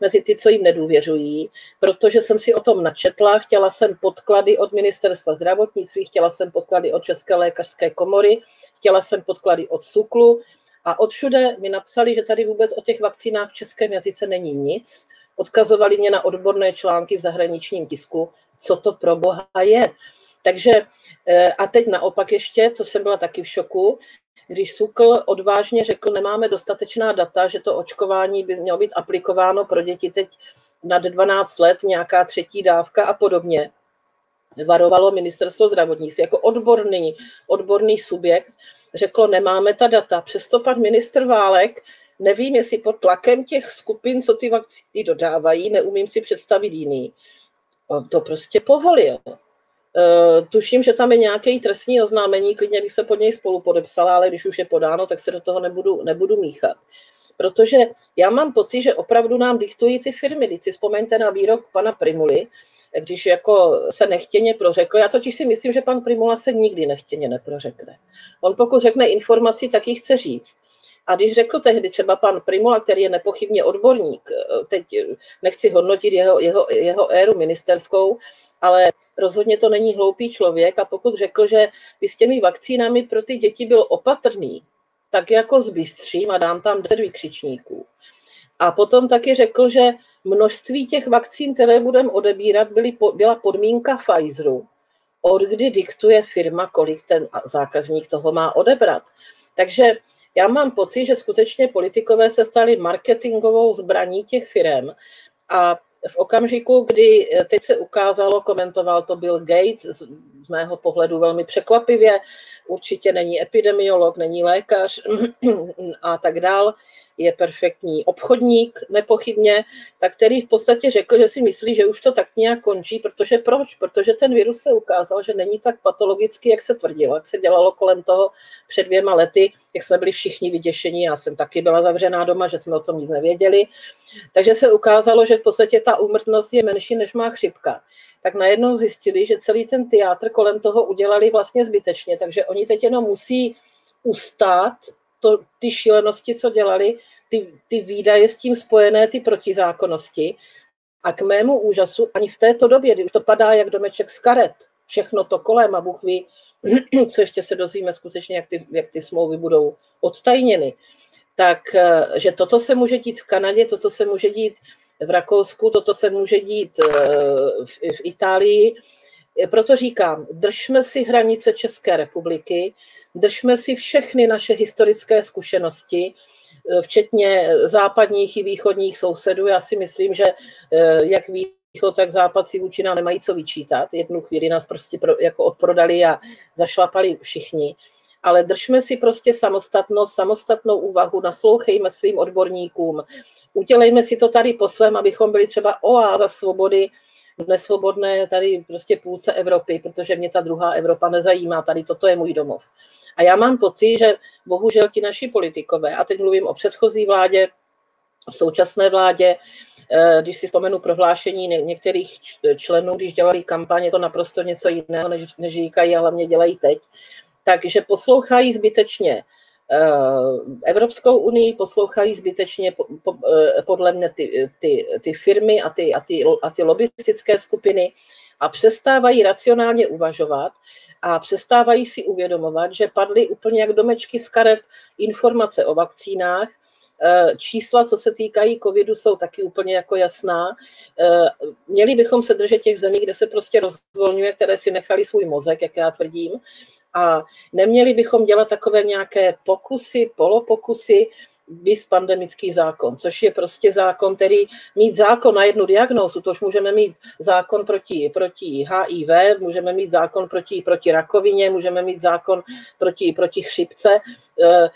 mezi ty, co jim nedůvěřují, protože jsem si o tom načetla, chtěla jsem podklady od Ministerstva zdravotnictví, chtěla jsem podklady od České lékařské komory, chtěla jsem podklady od Suklu a odšude mi napsali, že tady vůbec o těch vakcínách v českém jazyce není nic, odkazovali mě na odborné články v zahraničním tisku, co to pro boha je. Takže a teď naopak ještě, co jsem byla taky v šoku, když Sukl odvážně řekl, nemáme dostatečná data, že to očkování by mělo být aplikováno pro děti teď nad dvanáct let, nějaká třetí dávka a podobně. Varovalo Ministerstvo zdravotnictví jako odborný, odborný subjekt, řeklo, nemáme ta data. Přesto pan ministr Válek, nevím, jestli pod tlakem těch skupin, co ty vakcíny dodávají, neumím si představit jiný, on to prostě povolil. Tuším, že tam je nějaké trestní oznámení, klidně bych se pod něj spolu podepsala, ale když už je podáno, tak se do toho nebudu, nebudu míchat. Protože já mám pocit, že opravdu nám diktují ty firmy. Když si vzpomeňte na výrok pana Primuly, když jako se nechtěně prořekl. Já totiž si myslím, že pan Primula se nikdy nechtěně neprořekne. On pokud řekne informaci, tak ji chce říct. A když řekl tehdy třeba pan Primula, který je nepochybně odborník, teď nechci hodnotit jeho, jeho, jeho éru ministerskou, ale rozhodně to není hloupý člověk. A pokud řekl, že by s těmi vakcínami pro ty děti byl opatrný, tak jako zbystřím a dám tam deset vykřičníků. A potom taky řekl, že množství těch vakcín, které budeme odebírat, byly, byla podmínka Pfizeru, odkdy diktuje firma, kolik ten zákazník toho má odebrat. Takže já mám pocit, že skutečně politikové se stali marketingovou zbraní těch firem a v okamžiku, kdy teď se ukázalo, komentoval to Bill Gates, z mého pohledu velmi překvapivě, určitě není epidemiolog, není lékař a tak dál, je perfektní obchodník nepochybně, tak který v podstatě řekl, že si myslí, že už to tak nějak končí, protože proč? Protože ten virus se ukázal, že není tak patologický, jak se tvrdilo, jak se dělalo kolem toho před dvěma lety, jak jsme byli všichni vyděšení, já jsem taky byla zavřená doma, že jsme o tom nic nevěděli, takže se ukázalo, že v podstatě ta úmrtnost je menší, než má chřipka. Tak najednou zjistili, že celý ten teátr kolem toho udělali vlastně zbytečně, takže oni teď jenom musí ustát To, ty šílenosti, co dělali, ty, ty výdaje s tím spojené, ty protizákonnosti. A k mému úžasu ani v této době, kdy už to padá jak domeček z karet, všechno to kolem a Bůh ví, co ještě se dozvíme skutečně, jak ty, jak ty smlouvy budou odtajněny. Tak, že toto se může dít v Kanadě, toto se může dít v Rakousku, toto se může dít v, v Itálii. Proto říkám, držme si hranice České republiky, držme si všechny naše historické zkušenosti, včetně západních i východních sousedů. Já si myslím, že jak východ, tak západ si vůči nám nemají co vyčítat. Jednu chvíli nás prostě jako odprodali a zašlapali všichni. Ale držme si prostě samostatnost, samostatnou úvahu, naslouchejme svým odborníkům. Udělejme si to tady po svém, abychom byli třeba oáza svobody, nesvobodné tady prostě půlce Evropy, protože mě ta druhá Evropa nezajímá, tady toto je můj domov. A já mám pocit, že bohužel ti naši politikové, a teď mluvím o předchozí vládě, o současné vládě, když si vzpomenu prohlášení některých členů, když dělali kampaně, je to naprosto něco jiného, než, než říkají, a hlavně dělají teď, takže poslouchají zbytečně Evropskou unii, poslouchají zbytečně podle mne ty, ty, ty firmy a ty, a, ty, a ty lobbystické skupiny a přestávají racionálně uvažovat a přestávají si uvědomovat, že padly úplně jak domečky z karet informace o vakcínách, čísla, co se týkají covidu, jsou taky úplně jako jasná. Měli bychom se držet těch zemí, kde se prostě rozvolňuje, které si nechali svůj mozek, jak já tvrdím, a neměli bychom dělat takové nějaké pokusy, polopokusy, viz pandemický zákon, což je prostě zákon, který mít zákon na jednu diagnózu, tož můžeme mít zákon proti, proti H I V, můžeme mít zákon proti, proti rakovině, můžeme mít zákon proti, proti chřipce, e,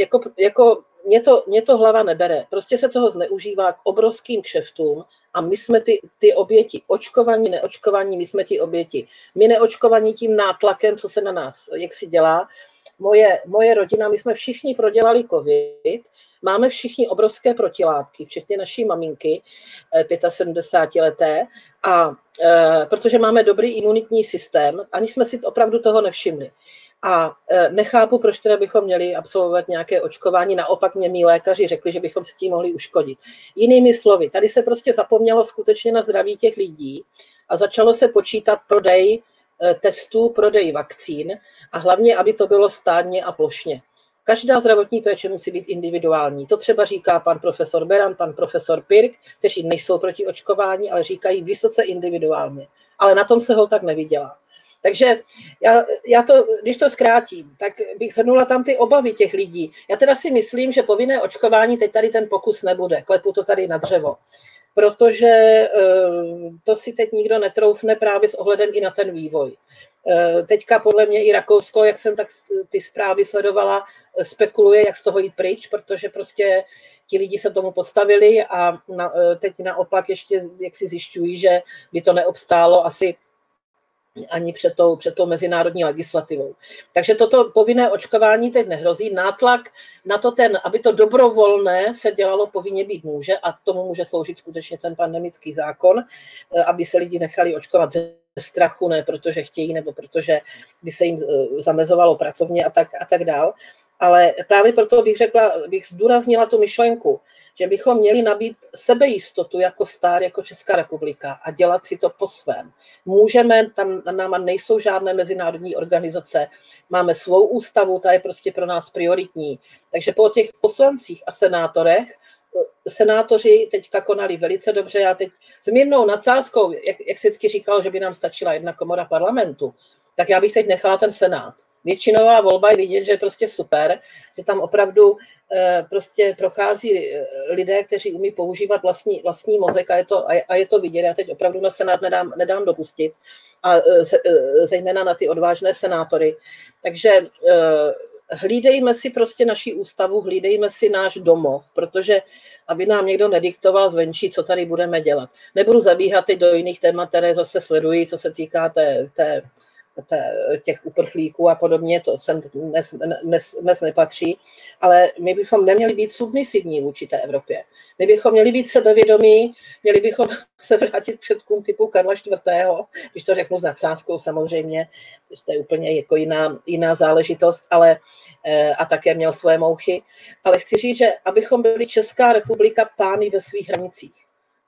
jako, jako mě to, mě to hlava nebere. Prostě se toho zneužívá k obrovským kšeftům a my jsme ty, ty oběti. Očkovaní, neočkovaní, my jsme ty oběti. My neočkovaní tím nátlakem, co se na nás, jak si dělá. Moje, moje rodina, my jsme všichni prodělali covid, máme všichni obrovské protilátky, včetně naší maminky, sedmdesátileté, a e, protože máme dobrý imunitní systém, ani jsme si opravdu toho nevšimli. A nechápu, proč teda bychom měli absolvovat nějaké očkování, naopak mě mí lékaři řekli, že bychom se tím mohli uškodit. Jinými slovy, tady se prostě zapomnělo skutečně na zdraví těch lidí a začalo se počítat prodej testů, prodej vakcín a hlavně, aby to bylo stádně a plošně. Každá zdravotní péče musí být individuální. To třeba říká pan profesor Beran, pan profesor Pirk, kteří nejsou proti očkování, ale říkají vysoce individuálně. Ale na tom se ho tak nevydělá. Takže já, já to, když to zkrátím, tak bych shrnula tam ty obavy těch lidí. Já teda si myslím, že povinné očkování teď tady ten pokus nebude. Klepu to tady na dřevo. Protože to si teď nikdo netroufne právě s ohledem i na ten vývoj. Teďka podle mě i Rakousko, jak jsem tak ty zprávy sledovala, spekuluje, jak z toho jít pryč, protože prostě ti lidi se tomu postavili a na, teď naopak ještě, jak si zjišťují, že by to neobstálo asi ani před tou, před tou mezinárodní legislativou. Takže toto povinné očkování teď nehrozí. Nátlak na to ten, aby to dobrovolné se dělalo, povinně být může a k tomu může sloužit skutečně ten pandemický zákon, aby se lidi nechali očkovat ze strachu, ne protože chtějí, nebo protože by se jim zamezovalo pracovně a tak, a tak dál. Ale právě proto bych řekla, bych zdůraznila tu myšlenku, že bychom měli nabít sebejistotu jako stát, jako Česká republika a dělat si to po svém. Můžeme, tam na náma nejsou žádné mezinárodní organizace, máme svou ústavu, ta je prostě pro nás prioritní. Takže po těch poslancích a senátorech, senátoři teďka konali velice dobře, já teď s mírnou nadsázkou, jak, jak se vždycky říkalo, že by nám stačila jedna komora parlamentu, tak já bych teď nechala ten senát. Většinová volba je vidět, že je prostě super, že tam opravdu prostě prochází lidé, kteří umí používat vlastní, vlastní mozek a je, to, a je to vidět. Já teď opravdu na senát nedám, nedám dopustit a zejména na ty odvážné senátory. Takže hlídejme si prostě naši ústavu, hlídejme si náš domov, protože aby nám někdo nediktoval zvenčí, co tady budeme dělat. Nebudu zabíhat teď do jiných témat, které zase sledují, co se týká té... té těch uprchlíků a podobně, to sem dnes, dnes, dnes nepatří, ale my bychom neměli být submisivní vůči té Evropě. My bychom měli být sebevědomí, měli bychom se vrátit předkům typu Karla čtvrtého., když to řeknu s nadsázkou samozřejmě, to je úplně jako jiná, jiná záležitost, ale a také měl svoje mouchy, ale chci říct, že abychom byli Česká republika pány ve svých hranicích.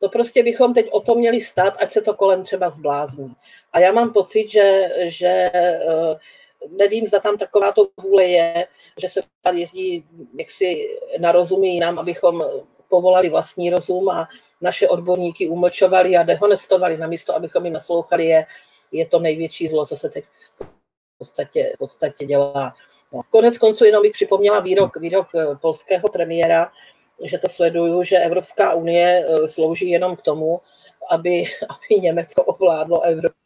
To prostě bychom teď o to měli stát, ať se to kolem třeba zblázní. A já mám pocit, že, že nevím, zda tam taková to vůle je, že se tady jezdí jaksi na rozumy jinam, abychom povolali vlastní rozum a naše odborníky umlčovali a dehonestovali, namísto abychom jim naslouchali, je, je to největší zlo, co se teď v podstatě, v podstatě dělá. No. Konec konců jenom bych připomněla výrok, výrok polského premiéra, že to sleduju, že Evropská unie slouží jenom k tomu, aby, aby Německo ovládlo Evropu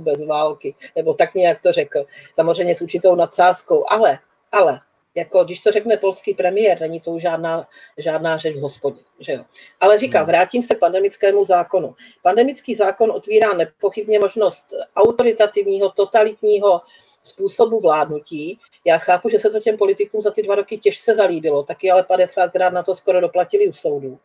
bez války, nebo tak nějak to řekl, samozřejmě s určitou nadsázkou, ale, ale, jako když to řekne polský premiér, není to už žádná, žádná řeč v hospodě, že jo. Ale říkám, vrátím se k pandemickému zákonu. Pandemický zákon otvírá nepochybně možnost autoritativního, totalitního způsobu vládnutí. Já chápu, že se to těm politikům za ty dva roky těžce zalíbilo, taky ale padesátkrát na to skoro doplatili u soudů.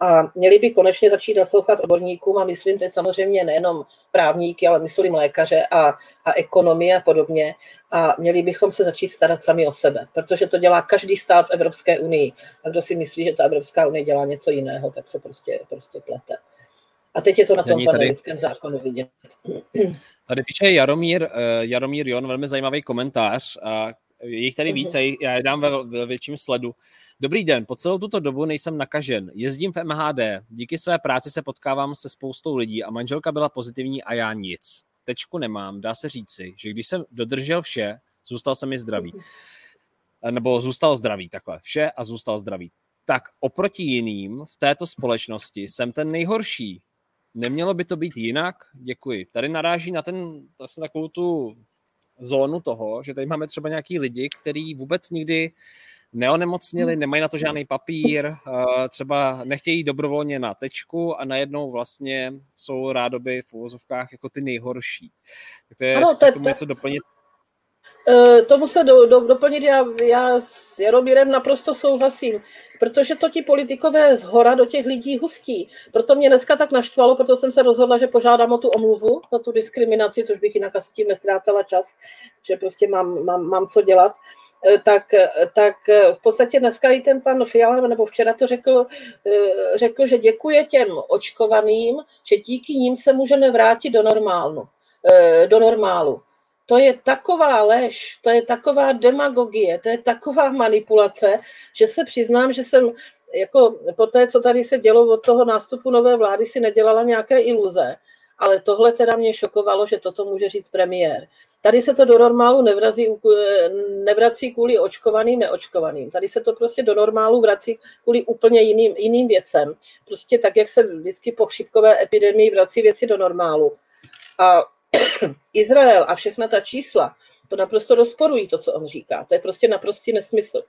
A měli by konečně začít naslouchat odborníkům a myslím teď samozřejmě nejenom právníky, ale myslím lékaře a, a ekonomii a podobně. A měli bychom se začít starat sami o sebe, protože to dělá každý stát v Evropské unii. A kdo si myslí, že ta Evropská unie dělá něco jiného, tak se prostě, prostě plete. A teď je to na tom pandemickém zákonu vidět. Tady píše Jaromír, Jaromír Jon, velmi zajímavý komentář. Jejich tady více, já je dám ve, ve větším sledu. Dobrý den, po celou tuto dobu nejsem nakažen. Jezdím v em há dé, díky své práci se potkávám se spoustou lidí a manželka byla pozitivní a já nic. Tečku nemám, dá se říci, že když jsem dodržel vše, zůstal jsem i zdravý. Nebo zůstal zdravý, takhle. Vše a zůstal zdravý. Tak oproti jiným v této společnosti jsem ten nejhorší. Nemělo by to být jinak? Děkuji. Tady naráží na ten, vlastně takovou tu zónu toho, že tady máme třeba nějaký lidi, kteří vůbec nikdy neonemocnili, nemají na to žádný papír, třeba nechtějí dobrovolně na tečku a najednou vlastně jsou rádoby v uvozovkách jako ty nejhorší. Tak to je, ano, to, tomu něco doplnit. Tomu se do, do, doplnit, já, já s Jaromírem naprosto souhlasím, protože to ti politikové zhora do těch lidí hustí. Proto mě dneska tak naštvalo, proto jsem se rozhodla, že požádám o tu omluvu, o tu diskriminaci, což bych jinak asi tím neztrátala čas, že prostě mám, mám, mám co dělat. Tak, tak v podstatě dneska i ten pan Fiala, nebo včera to řekl, řekl, že děkuje těm očkovaným, že díky nim se můžeme vrátit do normálu. Do normálu. To je taková lež, to je taková demagogie, to je taková manipulace, že se přiznám, že jsem jako po té, co tady se dělo od toho nástupu nové vlády, si nedělala nějaké iluze. Ale tohle teda mě šokovalo, že toto může říct premiér. Tady se to do normálu nevrazí, nevrací kvůli očkovaným, neočkovaným. Tady se to prostě do normálu vrací kvůli úplně jiným, jiným věcem. Prostě tak, jak se vždycky po chřipkové epidemii vrací věci do normálu. A Izrael a všechna ta čísla, to naprosto rozporují to, co on říká. To je prostě naprostý nesmysl.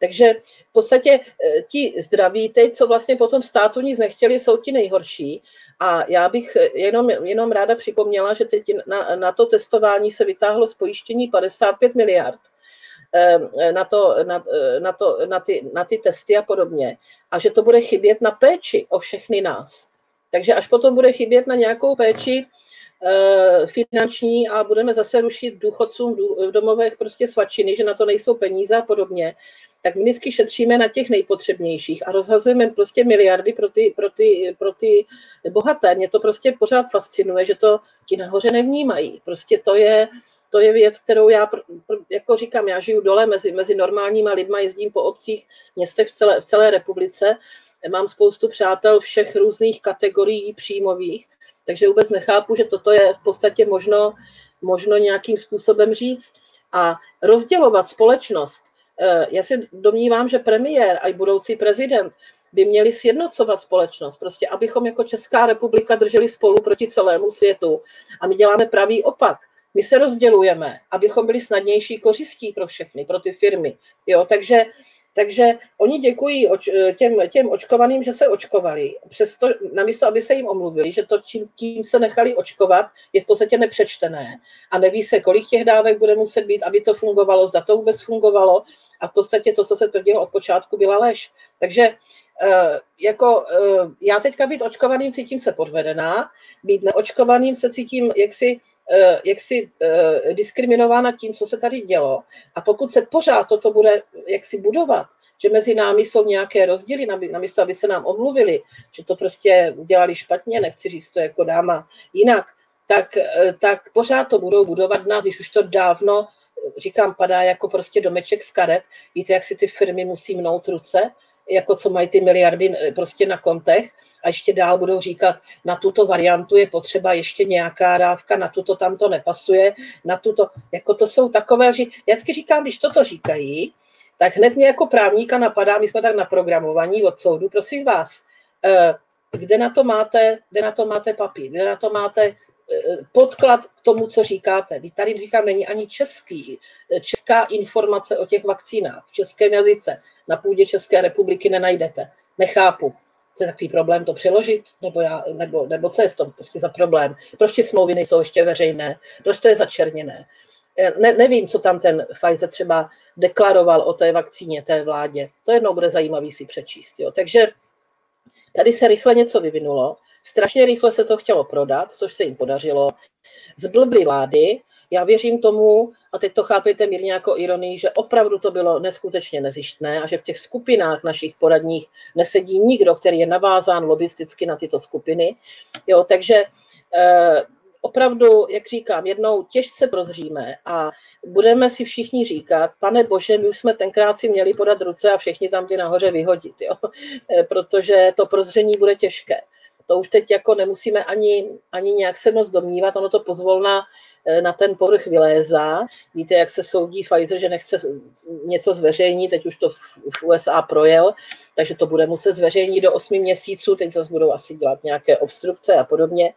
Takže v podstatě ti zdraví, teď, co vlastně potom státu nic nechtěli, jsou ti nejhorší. A já bych jenom, jenom ráda připomněla, že teď na, na to testování se vytáhlo z pojištění padesát pět miliard. Na, to, na, na, to, na, ty, na ty testy a podobně. A že to bude chybět na péči o všechny nás. Takže až potom bude chybět na nějakou péči e, finanční a budeme zase rušit důchodcům v domovech prostě svačiny, že na to nejsou peníze a podobně, tak my vždycky šetříme na těch nejpotřebnějších a rozhazujeme prostě miliardy pro ty, pro ty, pro ty bohaté. Mě to prostě pořád fascinuje, že to ti nahoře nevnímají. Prostě to je... To je věc, kterou já, jako říkám, já žiju dole mezi, mezi normálníma lidma, jezdím po obcích, městech v celé, v celé republice, mám spoustu přátel všech různých kategorií příjmových, takže vůbec nechápu, že toto je v podstatě možno, možno nějakým způsobem říct. A rozdělovat společnost, já si domnívám, že premiér a i budoucí prezident by měli sjednocovat společnost, prostě abychom jako Česká republika drželi spolu proti celému světu. A my děláme pravý opak. My se rozdělujeme, abychom byli snadnější kořistí pro všechny, pro ty firmy. Jo, takže, takže oni děkují oč, těm, těm očkovaným, že se očkovali. Přesto, namísto, aby se jim omluvili, že to čím, tím se nechali očkovat, je v podstatě nepřečtené. A neví se, kolik těch dávek bude muset být, aby to fungovalo, zda to vůbec fungovalo. A v podstatě to, co se tvrdilo od počátku, byla lež. Takže jako já teďka být očkovaným cítím se podvedená, být neočkovaným se cítím jaksi, jaksi diskriminována tím, co se tady dělo. A pokud se pořád toto bude jaksi budovat, že mezi námi jsou nějaké rozdíly, namísto, aby se nám omluvili, že to prostě udělali špatně, nechci říct to jako dáma jinak, tak, tak pořád to budou budovat nás, když už to dávno, říkám, padá jako prostě domeček z karet. Víte, jak si ty firmy musí mnout ruce, jako co mají ty miliardy prostě na kontech a ještě dál budou říkat, na tuto variantu je potřeba ještě nějaká dávka, na tuto tamto nepasuje, na tuto, jako to jsou takové, já vždycky říkám, když toto říkají, tak hned mě jako právníka napadá, my jsme tak naprogramovaní od soudu, prosím vás, kde na to máte, kde na to máte papír, kde na to máte podklad k tomu, co říkáte. Tady říkám, není ani český, česká informace o těch vakcínách v českém jazyce na půdě České republiky nenajdete. Nechápu. To je takový problém to přeložit? Nebo, já, nebo, nebo co je v tom prostě za problém? Proč ty smlouvy nejsou ještě veřejné? Proč to je začerněné? Ne, nevím, co tam ten Pfizer třeba deklaroval o té vakcíně, té vládě. To jednou bude zajímavý si přečíst. Jo. Takže tady se rychle něco vyvinulo. Strašně rychle se to chtělo prodat, což se jim podařilo. Zblbly vlády. Já věřím tomu, a teď to chápejte mírně jako ironii, že opravdu to bylo neskutečně nezištné a že v těch skupinách našich poradních nesedí nikdo, který je navázán lobisticky na tyto skupiny. Jo, takže eh, opravdu, jak říkám, jednou těžce prozříme a budeme si všichni říkat, pane bože, my už jsme tenkrát si měli podat ruce a všichni tam ty nahoře vyhodit, jo? Protože to prozření bude těžké. To už teď jako nemusíme ani, ani nějak se moc domnívat, ono to pozvolna na ten povrch vylézá. Víte, jak se soudí Pfizer, že nechce něco zveřejnit, teď už to v U S A projel, takže to bude muset zveřejnit do osmi měsíců, teď zase budou asi dělat nějaké obstrukce a podobně,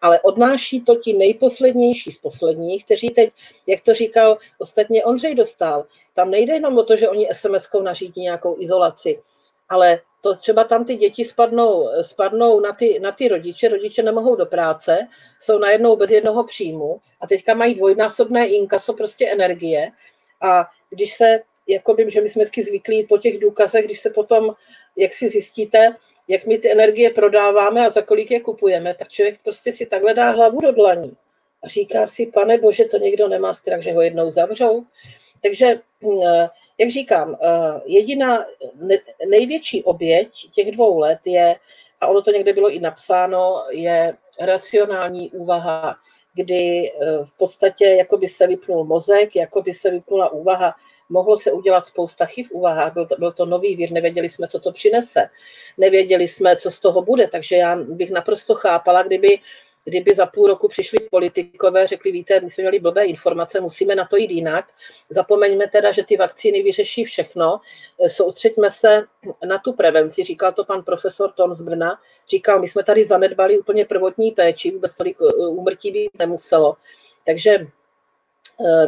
ale odnáší to ti nejposlednější z posledních, kteří teď, jak to říkal ostatně Ondřej Dostál, tam nejde jenom o to, že oni es em eskou nařídí nějakou izolaci, ale to třeba tam ty děti spadnou, spadnou na, ty, na ty rodiče, rodiče nemohou do práce, jsou najednou bez jednoho příjmu a teďka mají dvojnásobné inkaso prostě energie a když se, jako by, že my jsme vždycky zvyklí po těch důkazech, když se potom, jak si zjistíte, jak my ty energie prodáváme a za kolik je kupujeme, tak člověk prostě si takhle dá hlavu do dlaní a říká si, pane bože, to někdo nemá strach, že ho jednou zavřou. Takže, jak říkám, jediná největší oběť těch dvou let je, a ono to někde bylo i napsáno, je racionální úvaha, kdy v podstatě jakoby se vypnul mozek, jakoby se vypnula úvaha, mohlo se udělat spousta chyb v úvahách, byl to, byl to nový vír, nevěděli jsme, co to přinese, nevěděli jsme, co z toho bude, takže já bych naprosto chápala, kdyby Kdyby za půl roku přišli politikové, řekli, víte, my jsme měli blbé informace, musíme na to jít jinak. Zapomeňme teda, že ty vakcíny vyřeší všechno. Soustřeďme se na tu prevenci, říkal to pan profesor Tom z Brna. Říkal, my jsme tady zanedbali úplně prvotní péči, vůbec tolik úmrtí být nemuselo. Takže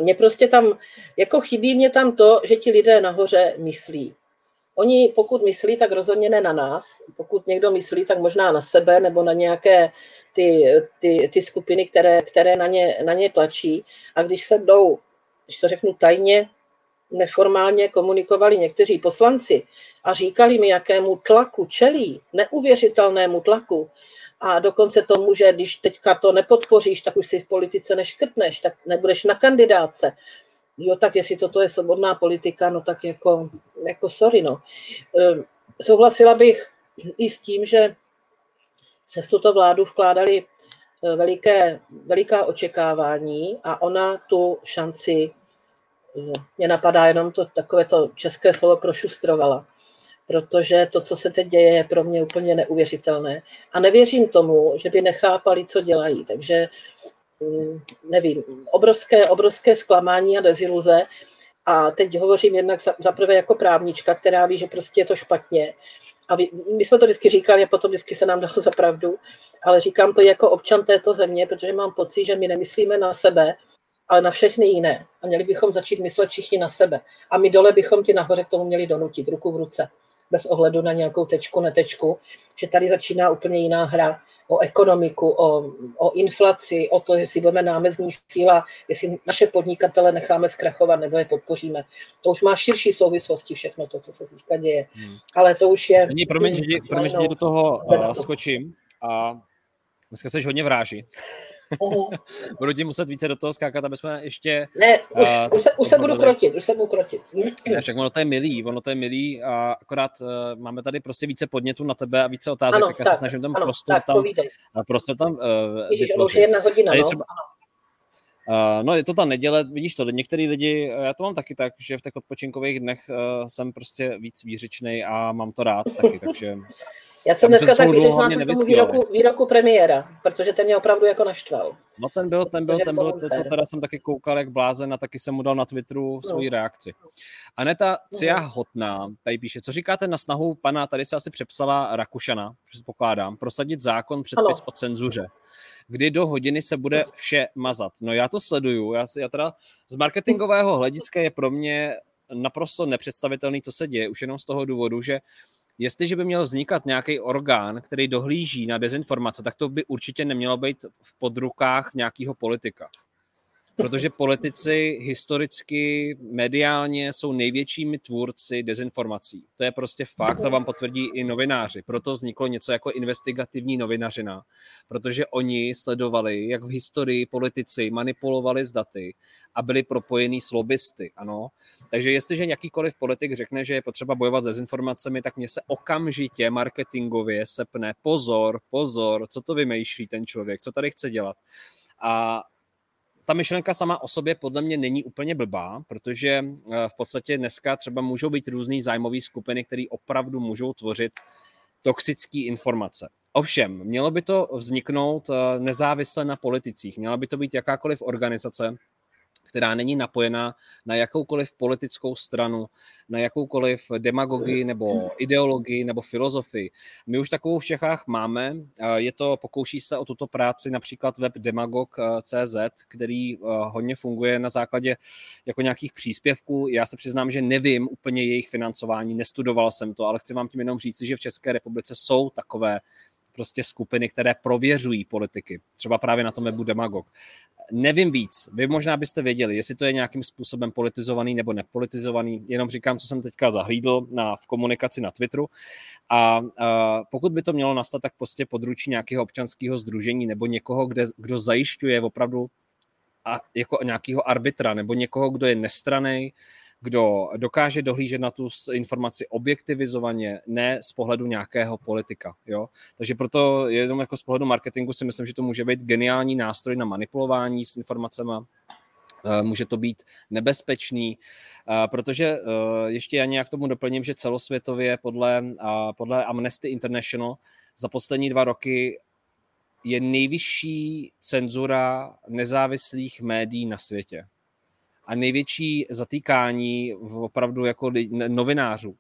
Mně prostě tam, jako chybí mě tam to, že ti lidé nahoře myslí. Oni pokud myslí, tak rozhodně ne na nás. Pokud někdo myslí, tak možná na sebe nebo na nějaké ty, ty, ty skupiny, které, které na ně, na ně tlačí. A když se jdou, když to řeknu tajně, neformálně komunikovali někteří poslanci a říkali mi, jakému tlaku čelí, neuvěřitelnému tlaku. A dokonce tomu, že když teďka to nepodpoříš, tak už si v politice neškrtneš, tak nebudeš na kandidáce. Jo, tak jestli toto je svobodná politika, no tak jako, jako sorry, no. Souhlasila bych i s tím, že se v tuto vládu vkládaly veliké, veliká očekávání a ona tu šanci, mě napadá jenom to takové to české slovo, prošustrovala. Protože to, co se teď děje, je pro mě úplně neuvěřitelné. A nevěřím tomu, že by nechápali, co dělají. Takže nevím, obrovské, obrovské zklamání a deziluze. A teď hovořím jednak zaprvé jako právnička, která ví, že prostě je to špatně. A my jsme to vždycky říkali a potom vždycky se nám dalo za pravdu, ale říkám to jako občan této země, protože mám pocit, že my nemyslíme na sebe, ale na všechny jiné. A měli bychom začít myslet všichni na sebe. A my dole bychom ti nahoře k tomu měli donutit ruku v ruce. Bez ohledu na nějakou tečku, netečku, že tady začíná úplně jiná hra o ekonomiku, o, o inflaci, o to, jestli budeme námezní síla, jestli naše podnikatele necháme zkrachovat nebo je podpoříme. To už má širší souvislosti všechno to, co se teďka děje. Hmm. Ale to už je... Není, promiň, že do toho uh, skočím. A dneska seš hodně vráží. Uh-huh. Budu ti muset více do toho skákat, aby jsme ještě... Ne, už, uh, už, se, už se budu krotit, už se budu krotit. Ne, však ono to je milý, ono to je milý a akorát uh, máme tady prostě více podnětů na tebe a více otázek, ano, tak, tak já se snažím tam ano, prostor tak, tam, prostor tam uh, Ježíš, ono už je jedna hodina, no. Třeba, uh, no je to ta neděle, vidíš to, některý lidi, já to mám taky tak, že v těch odpočinkových dnech uh, jsem prostě víc výřičnej a mám to rád taky, takže... Já jsem dneska tak vyřešná k tomu výroku, výroku premiéra, protože ten mě opravdu jako naštval. No ten byl, ten byl, ten byl, to, to teda jsem taky koukal jak blázen a taky jsem mu dal na Twitteru svoji no. reakci. Aneta Ciahotná tady píše, co říkáte na snahu pana, tady se asi přepsala Rakušana, předpokládám, prosadit zákon předpis ano. o cenzuře, kdy do hodiny se bude vše mazat. No já to sleduju, já, si, já teda z marketingového hlediska je pro mě naprosto nepředstavitelný, co se děje, už jenom z toho důvodu, že jestliže by měl vznikat nějaký orgán, který dohlíží na dezinformace, tak to by určitě nemělo být v podrukách nějakého politika. Protože politici historicky, mediálně jsou největšími tvůrci dezinformací. To je prostě fakt, to vám potvrdí i novináři. Proto vzniklo něco jako investigativní novinařina, protože oni sledovali, jak v historii politici manipulovali s daty a byli propojení s lobbysty, ano. Takže jestliže jakýkoliv politik řekne, že je potřeba bojovat s dezinformacemi, tak mě se okamžitě marketingově sepne pozor, pozor, co to vymýšlí ten člověk, co tady chce dělat. A ta myšlenka sama o sobě podle mě není úplně blbá, protože v podstatě dneska třeba můžou být různý zájmové skupiny, které opravdu můžou tvořit toxické informace. Ovšem, mělo by to vzniknout nezávisle na politicích, měla by to být jakákoliv organizace, která není napojená na jakoukoliv politickou stranu, na jakoukoliv demagogii nebo ideologii nebo filozofii. My už takovou v Čechách máme, je to, pokouší se o tuto práci například web Demagog tečka cé zet, který hodně funguje na základě jako nějakých příspěvků. Já se přiznám, že nevím úplně jejich financování, nestudoval jsem to, ale chci vám tím jenom říct, že v České republice jsou takové prostě skupiny, které prověřují politiky. Třeba právě na tom webu Demagog. Nevím víc. Vy možná byste věděli, jestli to je nějakým způsobem politizovaný nebo nepolitizovaný. Jenom říkám, co jsem teďka zahlídl na, v komunikaci na Twitteru. A, a pokud by to mělo nastat, tak prostě područí nějakého občanského sdružení nebo někoho, kde, kdo zajišťuje opravdu a, jako nějakého arbitra nebo někoho, kdo je nestranej, kdo dokáže dohlížet na tu informaci objektivizovaně, ne z pohledu nějakého politika. Jo? Takže proto jenom jako z pohledu marketingu si myslím, že to může být geniální nástroj na manipulování s informacema. Může to být nebezpečný, protože ještě já nějak tomu doplním, že celosvětově podle, podle Amnesty International za poslední dva roky je nejvyšší cenzura nezávislých médií na světě. A největší zatýkání opravdu jako novinářů.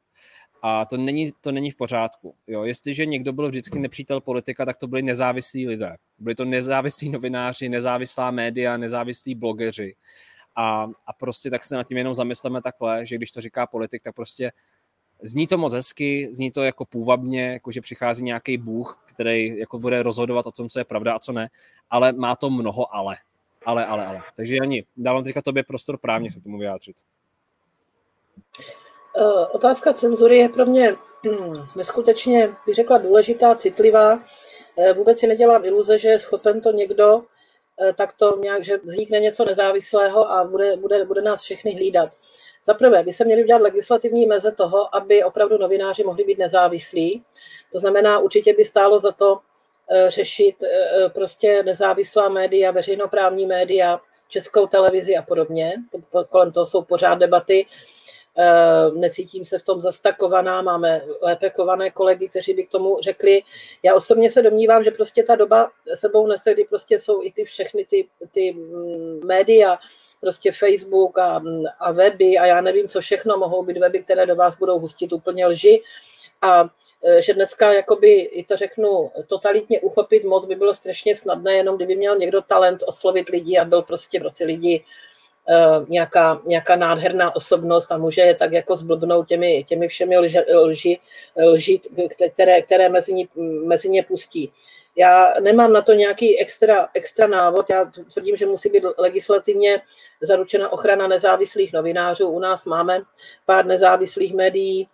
A to není, to není v pořádku. Jo, jestliže někdo byl vždycky nepřítel politika, tak to byli nezávislí lidé. Byli to nezávislí novináři, nezávislá média, nezávislí blogeři. A, a prostě tak se nad tím jenom zamysleme takhle, že když to říká politik, tak prostě zní to moc hezky, zní to jako půvabně, jako že přichází nějaký bůh, který jako bude rozhodovat o tom, co je pravda a co ne, ale má to mnoho ale. Ale, ale, ale. Takže Jani, dávám teďka tobě prostor právně se tomu vyjádřit. Otázka cenzury je pro mě neskutečně, bych řekla, důležitá, citlivá. Vůbec si nedělám iluze, že je schopen to někdo, tak to nějak, že vznikne něco nezávislého a bude, bude, bude nás všechny hlídat. Za prvé, by se měly udělat legislativní meze toho, aby opravdu novináři mohli být nezávislí. To znamená, určitě by stálo za to řešit prostě nezávislá média, veřejnoprávní média, Českou televizi a podobně. Kolem toho jsou pořád debaty. Necítím se v tom zastakovaná, máme lépe kované kolegy, kteří by k tomu řekli. Já osobně se domnívám, že prostě ta doba sebou nese, kdy prostě jsou i ty všechny ty, ty média, prostě Facebook a, a weby a já nevím, co všechno, mohou být weby, které do vás budou hustit úplně lži. A že dneska, jakoby, i to řeknu, totalitně uchopit moc by bylo strašně snadné, jenom kdyby měl někdo talent oslovit lidi a byl prostě pro ty lidi Uh, nějaká, nějaká nádherná osobnost a může je tak jako zblbnout těmi, těmi všemi lži, lži, lži které, které mezi ně, mezi ně pustí. Já nemám na to nějaký extra, extra návod, já tvrdím, že musí být legislativně zaručena ochrana nezávislých novinářů. U nás máme pár nezávislých médií,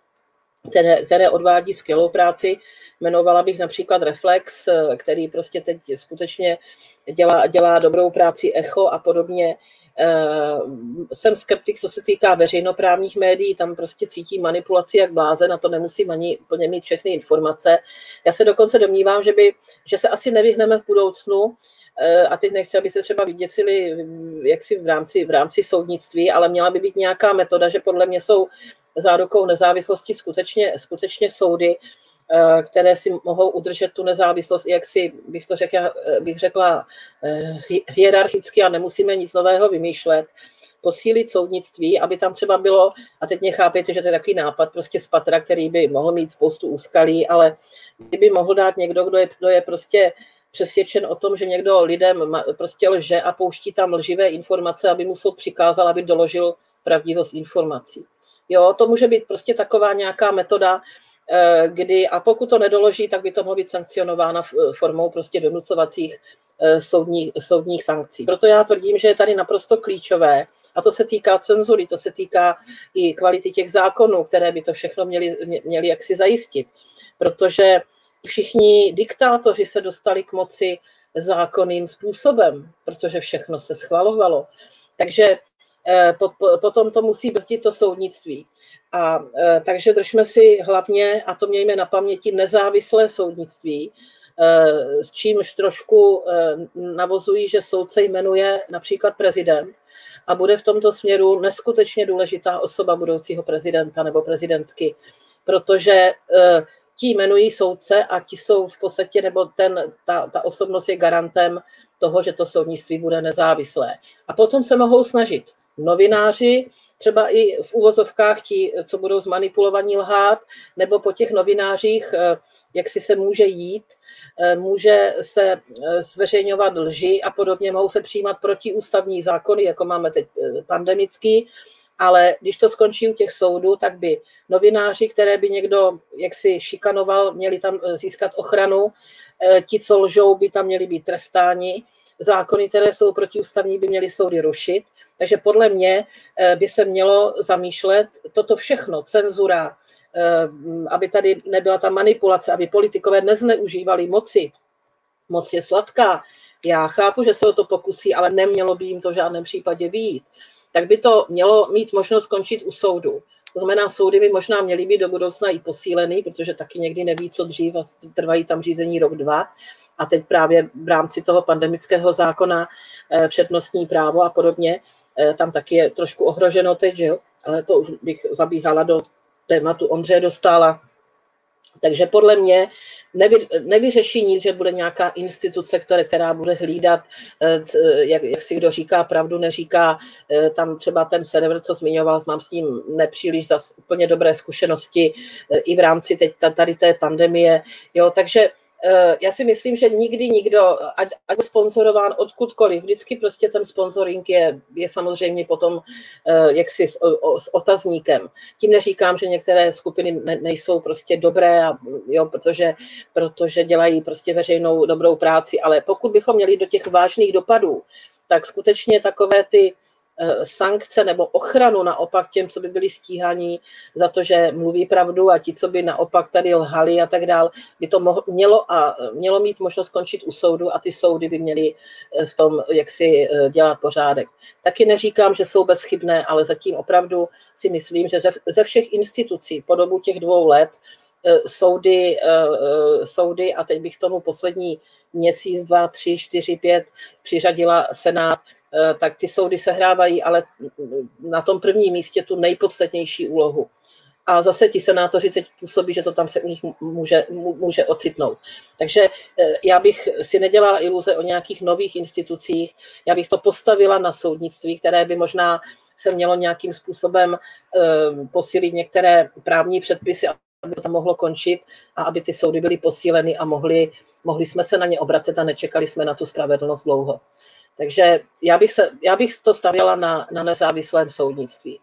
které, které odvádí skvělou práci. Jmenovala bych například Reflex, který prostě teď skutečně dělá, dělá dobrou práci, Echo a podobně. Uh, jsem skeptik, co se týká veřejnoprávních médií, tam prostě cítím manipulaci jak blázen, na to nemusím ani plně mít všechny informace. Já se dokonce domnívám, že, by, že se asi nevyhneme v budoucnu, uh, a teď nechci, aby se třeba vyděsili jaksi v rámci, v rámci soudnictví, ale měla by být nějaká metoda, že podle mě jsou zárukou nezávislosti skutečně, skutečně soudy, které si mohou udržet tu nezávislost, jak si bych to řekla, bych řekla hierarchicky, a nemusíme nic nového vymýšlet, posílit soudnictví, aby tam třeba bylo, a teď mě chápěte, že to je takový nápad prostě z patra, který by mohl mít spoustu úskalí, ale kdyby mohl dát někdo, kdo je, kdo je prostě přesvědčen o tom, že někdo lidem prostě lže a pouští tam lživé informace, aby mu soud přikázal, aby doložil pravdivost informací. Jo, to může být prostě taková nějaká metoda, kdy, a pokud to nedoloží, tak by to mohlo být sankcionována formou prostě donucovacích soudních, soudních sankcí. Proto já tvrdím, že je tady naprosto klíčové, a to se týká cenzury, to se týká i kvality těch zákonů, které by to všechno měly, měly jaksi zajistit, protože všichni diktátoři se dostali k moci zákonným způsobem, protože všechno se schvalovalo. Takže potom to musí brzdit to soudnictví. A e, takže držme si hlavně, a to mějme na paměti, nezávislé soudnictví, e, s čímž trošku e, navozují, že soudce jmenuje například prezident a bude v tomto směru neskutečně důležitá osoba budoucího prezidenta nebo prezidentky, protože e, ti jmenují soudce a ti jsou v podstatě, nebo ten, ta, ta osobnost je garantem toho, že to soudnictví bude nezávislé. A potom se mohou snažit novináři, třeba i v uvozovkách ti, co budou zmanipulovaní, lhát, nebo po těch novinářích, jak si se může jít, může se zveřejňovat lži a podobně, mohou se přijímat protiústavní zákony, jako máme teď pandemický, ale když to skončí u těch soudů, tak by novináři, které by někdo jaksi šikanoval, měli tam získat ochranu, ti, co lžou, by tam měli být trestáni, zákony, které jsou protiústavní, by měly soudy rušit. Takže podle mě by se mělo zamýšlet toto všechno, cenzura, aby tady nebyla ta manipulace, aby politikové nezneužívali moci. Moc je sladká. Já chápu, že se o to pokusí, ale nemělo by jim to v žádném případě vyjít. Tak by to mělo mít možnost skončit u soudu. To znamená, soudy by možná měly být do budoucna i posílený, protože taky někdy neví, co dřív, a trvají tam řízení rok, dva. A teď právě v rámci toho pandemického zákona přednostní právo a podobně, tam taky je trošku ohroženo teď, že jo? Ale to už bych zabíhala do tématu Ondřeje Dostála. Takže podle mě nevy, nevyřeší nic, že bude nějaká instituce, které, která bude hlídat, jak, jak si kdo říká pravdu, neříká. Tam třeba ten server, co zmiňoval, mám s ním nepříliš zas úplně dobré zkušenosti i v rámci teď tady té pandemie. Jo, takže já si myslím, že nikdy nikdo, ať je sponzorován odkudkoliv, vždycky prostě ten sponsoring je, je samozřejmě potom jaksi s, o, s otazníkem. Tím neříkám, že některé skupiny ne, nejsou prostě dobré, a, jo, protože, protože dělají prostě veřejnou dobrou práci, ale pokud bychom měli do těch vážných dopadů, tak skutečně takové ty sankce nebo ochranu naopak těm, co by byli stíhaní za to, že mluví pravdu, a ti, co by naopak tady lhali a tak dál, by to mohlo, mělo, a mělo mít možnost skončit u soudu, a ty soudy by měly v tom, jak si dělat pořádek. Taky neříkám, že jsou bezchybné, ale zatím opravdu si myslím, že ze všech institucí po dobu těch dvou let soudy, soudy a teď bych tomu poslední měsíc, dva, tři, čtyři, pět přiřadila Senát, tak ty soudy sehrávají ale na tom prvním místě tu nejpodstatnější úlohu. A zase ti senátoři teď působí, že to tam se u nich může, může ocitnout. Takže já bych si nedělala iluze o nějakých nových institucích, já bych to postavila na soudnictví, které by možná se mělo nějakým způsobem posílit některé právní předpisy, aby to tam mohlo končit a aby ty soudy byly posíleny a mohli, mohli jsme se na ně obracet a nečekali jsme na tu spravedlnost dlouho. Takže já bych, se, já bych to stavěla na, na nezávislém soudnictví.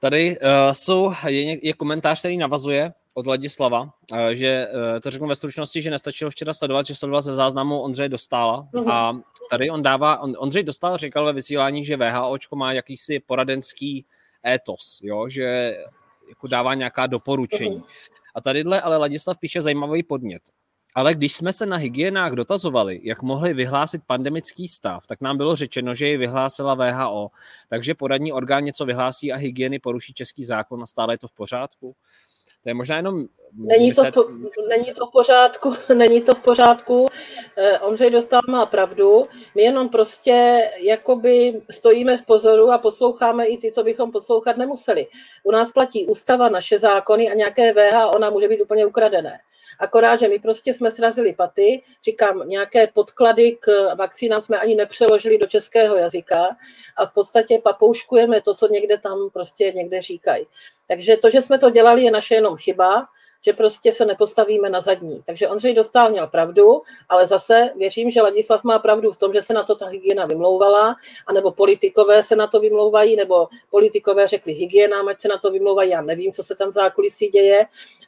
Tady uh, jsou, je, je komentář, který navazuje od Ladislava, uh, že uh, to řeknu ve stručnosti, že nestačilo včera sledovat, že sledoval ze záznamu Ondřeje Dostála. Mm-hmm. A tady on dává, on, Ondřej Dostál říkal ve vysílání, že V H O má jakýsi poradenský étos, jo? Že jako dává nějaká doporučení. Mm-hmm. A tadyhle ale Ladislav píše zajímavý podnět. Ale když jsme se na hygienách dotazovali, jak mohli vyhlásit pandemický stav, tak nám bylo řečeno, že ji vyhlásila V H O, takže poradní orgán něco vyhlásí a hygieny poruší český zákon a stále je to v pořádku. To je možná jenom... Není to, po, není to v pořádku, není to v pořádku. Ondřej Dostál má pravdu. My jenom prostě jakoby stojíme v pozoru a posloucháme i ty, co bychom poslouchat nemuseli. U nás platí ústava, naše zákony a nějaké V H O nám může být úplně ukradené. Akorát, že my prostě jsme srazili paty, říkám, nějaké podklady k vakcínám jsme ani nepřeložili do českého jazyka a v podstatě papouškujeme to, co někde tam prostě někde říkají. Takže to, že jsme to dělali, je naše jenom chyba, že prostě se nepostavíme na zadní. Takže Ondřej Dostál měl pravdu, ale zase věřím, že Ladislav má pravdu v tom, že se na to ta hygiena vymlouvala, anebo politikové se na to vymlouvají, nebo politikové řekli hygienám, ať se na to vymlouvají, já nevím, co se tam v zákulisí děje,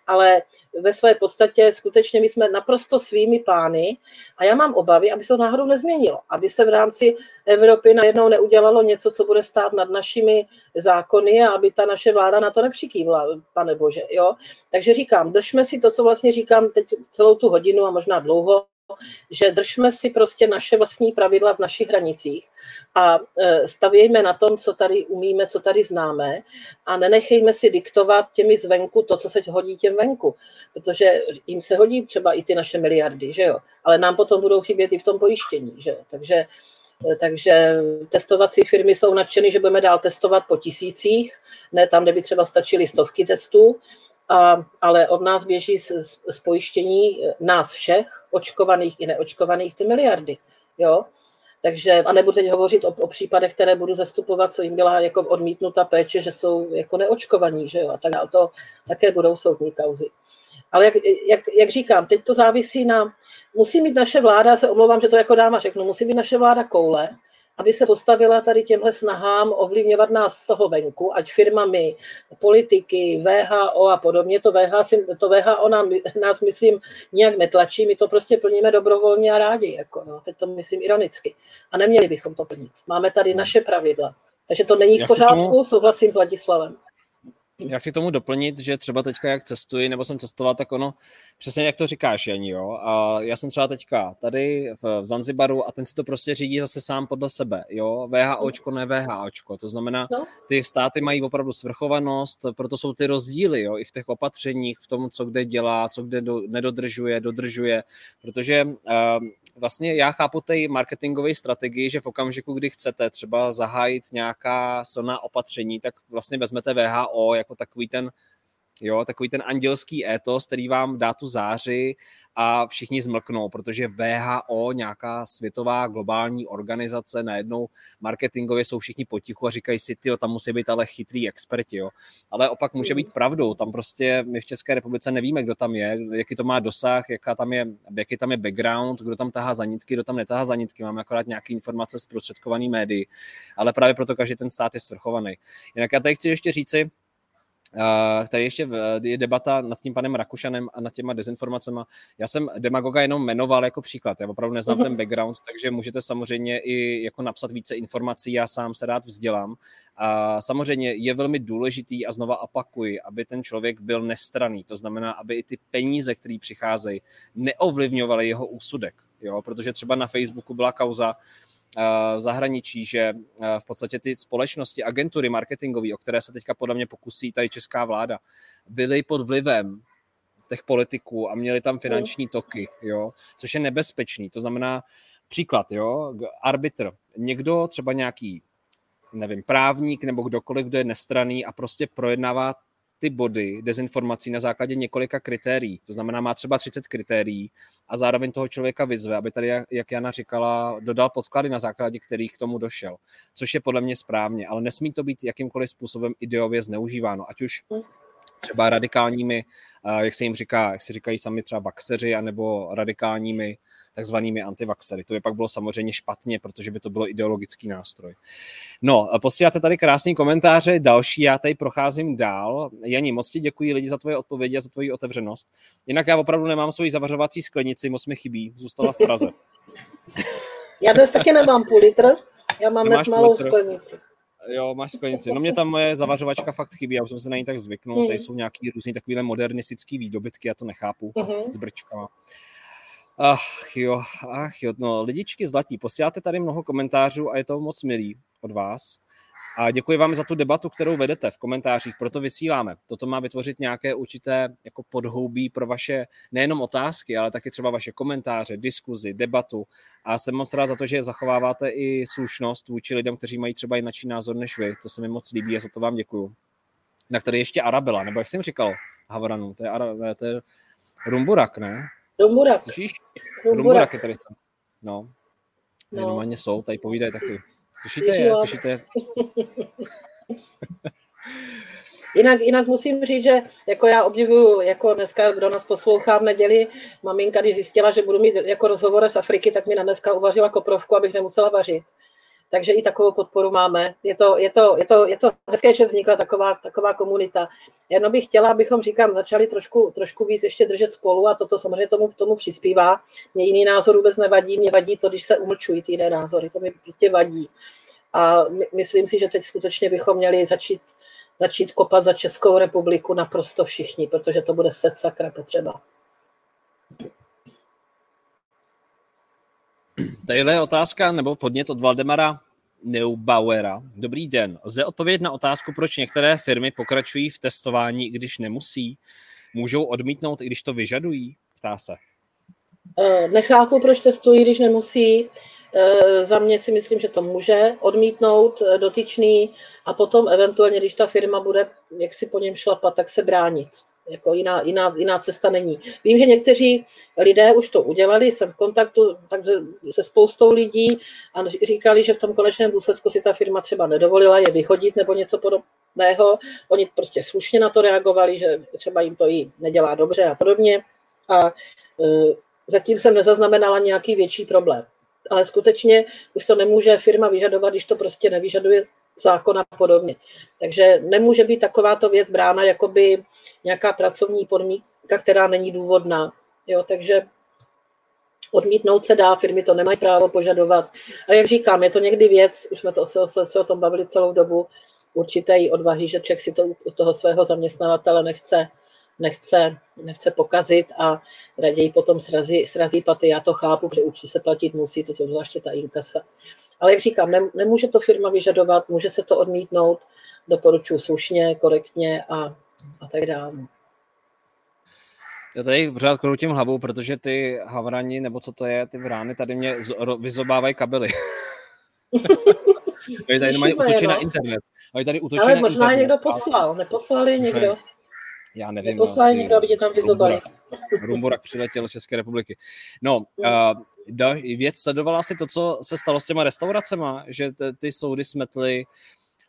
ale ve své podstatě skutečně my jsme naprosto svými pány a já mám obavy, aby se to náhodou nezměnilo, aby se v rámci Evropy najednou neudělalo něco, co bude stát nad našimi zákony a aby ta naše vláda na to nepřikývla, pane bože, jo. Takže říkám, držme si to, co vlastně říkám teď celou tu hodinu a možná dlouho, že držme si prostě naše vlastní pravidla v našich hranicích a stavějme na tom, co tady umíme, co tady známe a nenechejme si diktovat těmi zvenku to, co se hodí těm venku, protože jim se hodí třeba i ty naše miliardy, že jo, ale nám potom budou chybět i v tom pojištění, že jo, takže, takže testovací firmy jsou nadšeny, že budeme dál testovat po tisících, ne tam, kde by třeba stačily stovky testů, A, ale od nás běží z, z pojištění nás všech, očkovaných i neočkovaných, ty miliardy. Jo? Takže, a nebudu teď hovořit o, o případech, které budu zastupovat, co jim byla jako odmítnuta péče, že jsou jako neočkovaní, že jo? A tak, to také budou soudní kauzy. Ale jak, jak, jak říkám, teď to závisí na... Musí mít naše vláda, se omlouvám, že to jako dáma řeknu, musí mít naše vláda koule, aby se postavila tady těmhle snahám ovlivňovat nás z toho venku, ať firmami, politiky, V H O a podobně, to V H O, to V H O nám, nás, myslím, nějak netlačí, my to prostě plníme dobrovolně a rádi, jako, no, teď to myslím ironicky. A neměli bychom to plnit. Máme tady naše pravidla. Takže to není v pořádku, souhlasím s Vladislavem. Já chci tomu doplnit, že třeba teďka, jak cestuji, nebo jsem cestoval, tak ono, přesně jak to říkáš, Jani, jo, a já jsem třeba teďka tady v, v Zanzibaru a ten si to prostě řídí zase sám podle sebe, jo, VHOčko, ne VHOčko, to znamená, ty státy mají opravdu svrchovanost, proto jsou ty rozdíly, jo, i v těch opatřeních, v tom, co kde dělá, co kde do, nedodržuje, dodržuje, protože... Um, Vlastně já chápu té marketingové strategii, že v okamžiku, kdy chcete třeba zahájit nějaká silná opatření, tak vlastně vezmete V H O jako takový ten jo, takový ten andělský étos, který vám dá tu záři a všichni zmlknou, protože W H O, nějaká světová globální organizace, najednou marketingově jsou všichni potichu a říkají si, tyjo, tam musí být ale chytrý experti, jo. Ale opak může být pravdou, tam prostě my v České republice nevíme, kdo tam je, jaký to má dosah, jaká tam je, jaký tam je background, kdo tam tahá za nitky, kdo tam netahá za nitky, máme akorát nějaké informace zprostředkované médii, ale právě proto každý ten stát je svrchovaný. Jinak já tady chci ještě říci, Uh, tady ještě je debata nad tím panem Rakušanem a nad těma dezinformacema. Já jsem demagoga jenom jmenoval jako příklad, já opravdu neznám ten background, takže můžete samozřejmě i jako napsat více informací, já sám se rád vzdělám. A samozřejmě je velmi důležitý, a znova opakuji, aby ten člověk byl nestranný, to znamená, aby i ty peníze, které přicházejí, neovlivňovaly jeho úsudek, jo? Protože třeba na Facebooku byla kauza v zahraničí, že v podstatě ty společnosti, agentury marketingové, o které se teďka podle mě pokusí tady česká vláda, byly pod vlivem těch politiků a měly tam finanční toky, jo, což je nebezpečný. To znamená, příklad, jo, arbitr, někdo třeba nějaký, nevím, právník nebo kdokoliv, kdo je nestranný a prostě projednává ty body dezinformací na základě několika kritérií. To znamená, má třeba třicet kritérií a zároveň toho člověka vyzve, aby tady, jak Jana říkala, dodal podklady, na základě kterých k tomu došel. Což je podle mě správně, ale nesmí to být jakýmkoliv způsobem ideově zneužíváno. Ať už třeba radikálními, jak se jim říká, jak se říkají sami třeba vaxeři, anebo radikálními takzvanými antivaxery. To by pak bylo samozřejmě špatně, protože by to bylo ideologický nástroj. No, posíláte tady krásný komentáře, další, já tady procházím dál. Jani, moc ti děkuji lidi za tvoje odpovědi a za tvoji otevřenost. Jinak já opravdu nemám svoji zavařovací sklenici, moc mi chybí, zůstala v Praze. Já dnes taky nemám půl litr, já mám dnes malou sklenici. Jo, máš sklenici. No mě tam moje zavařovačka fakt chybí, já už jsem se na ní tak zvyknul, mm. tady jsou nějaký různý takovýhle modernistický výdobytky, já to nechápu, mm-hmm. s brčkama. Ach jo, ach jo, no lidičky zlatí, posíláte tady mnoho komentářů a je to moc milý od vás. A děkuji vám za tu debatu, kterou vedete v komentářích, proto vysíláme. Toto má vytvořit nějaké určité jako podhoubí pro vaše nejenom otázky, ale taky třeba vaše komentáře, diskuzi, debatu. A jsem moc rád za to, že zachováváte i slušnost vůči lidem, kteří mají třeba jiný názor než vy. To se mi moc líbí a za to vám děkuju. Tak tady ještě Arabela, nebo jak jsem říkal, Havranu, to je, Ara, to je Rumburak, ne? Rumburak. Slyšíš? Rumburak. Rumburak je tady tam. No, no. Normálně jsou, tady povídají taky. Slyšíte je, slyšíte je. Jinak, jinak musím říct, že jako já obdivuju, jako dneska, kdo nás poslouchá v neděli, maminka, když zjistila, že budu mít jako rozhovor z Afriky, tak mi na dneska uvařila koprovku, abych nemusela vařit. Takže i takovou podporu máme. Je to, je to, je to, je to hezké, že vznikla taková, taková komunita. Jenom bych chtěla, abychom, říkám, začali trošku, trošku víc ještě držet spolu a toto samozřejmě tomu, tomu přispívá. Mně jiný názor vůbec nevadí, mě vadí to, když se umlčují ty jiné názory, to mi prostě vadí. A my, myslím si, že teď skutečně bychom měli začít, začít kopat za Českou republiku naprosto všichni, protože to bude set sakra potřeba. Tadyhle je otázka nebo podnět od Valdemara Neubauera. Dobrý den. Lze odpovědět na otázku, proč některé firmy pokračují v testování, když nemusí? Můžou odmítnout, i když to vyžadují? Ptá se. Nechápu, proč testují, když nemusí. Za mě si myslím, že to může odmítnout dotyčný a potom eventuálně, když ta firma bude jaksi po něm šlapat, tak se bránit. Jako jiná, jiná, jiná cesta není. Vím, že někteří lidé už to udělali, jsem v kontaktu takže se spoustou lidí a říkali, že v tom konečném důsledku si ta firma třeba nedovolila je vyhodit nebo něco podobného. Oni prostě slušně na to reagovali, že třeba jim to i nedělá dobře a podobně. A uh, zatím jsem nezaznamenala nějaký větší problém. Ale skutečně už to nemůže firma vyžadovat, když to prostě nevyžaduje zákon a podobně. Takže nemůže být takováto věc brána jakoby nějaká pracovní podmínka, která není důvodná. Jo, takže odmítnout se dá, firmy to nemají právo požadovat. A jak říkám, je to někdy věc, už jsme to, se, se o tom bavili celou dobu, určité jí odvahy, že člověk si to u toho svého zaměstnavatele nechce, nechce, nechce pokazit a raději potom srazí, srazí paty. Já to chápu, protože určitě se platit musí, to je zvláště ta inkasa. Ale jak říkám, nemůže to firma vyžadovat, může se to odmítnout, doporučuji slušně, korektně a, a tak dále. Já tady pořád kroutím hlavou, protože ty havrani, nebo co to je, ty vrány, tady mě vyzobávají kabely. Oni tady útočí na internet. Tady útočí Ale na možná internet. Někdo poslal, neposlali někdo. Já nevím. To se nikdo, aby tě tam vyzobali. Rumborak přiletěl z České republiky. No, uh, da, věc sledovala si to, co se stalo s těma restauracema, že t- ty soudy smetly,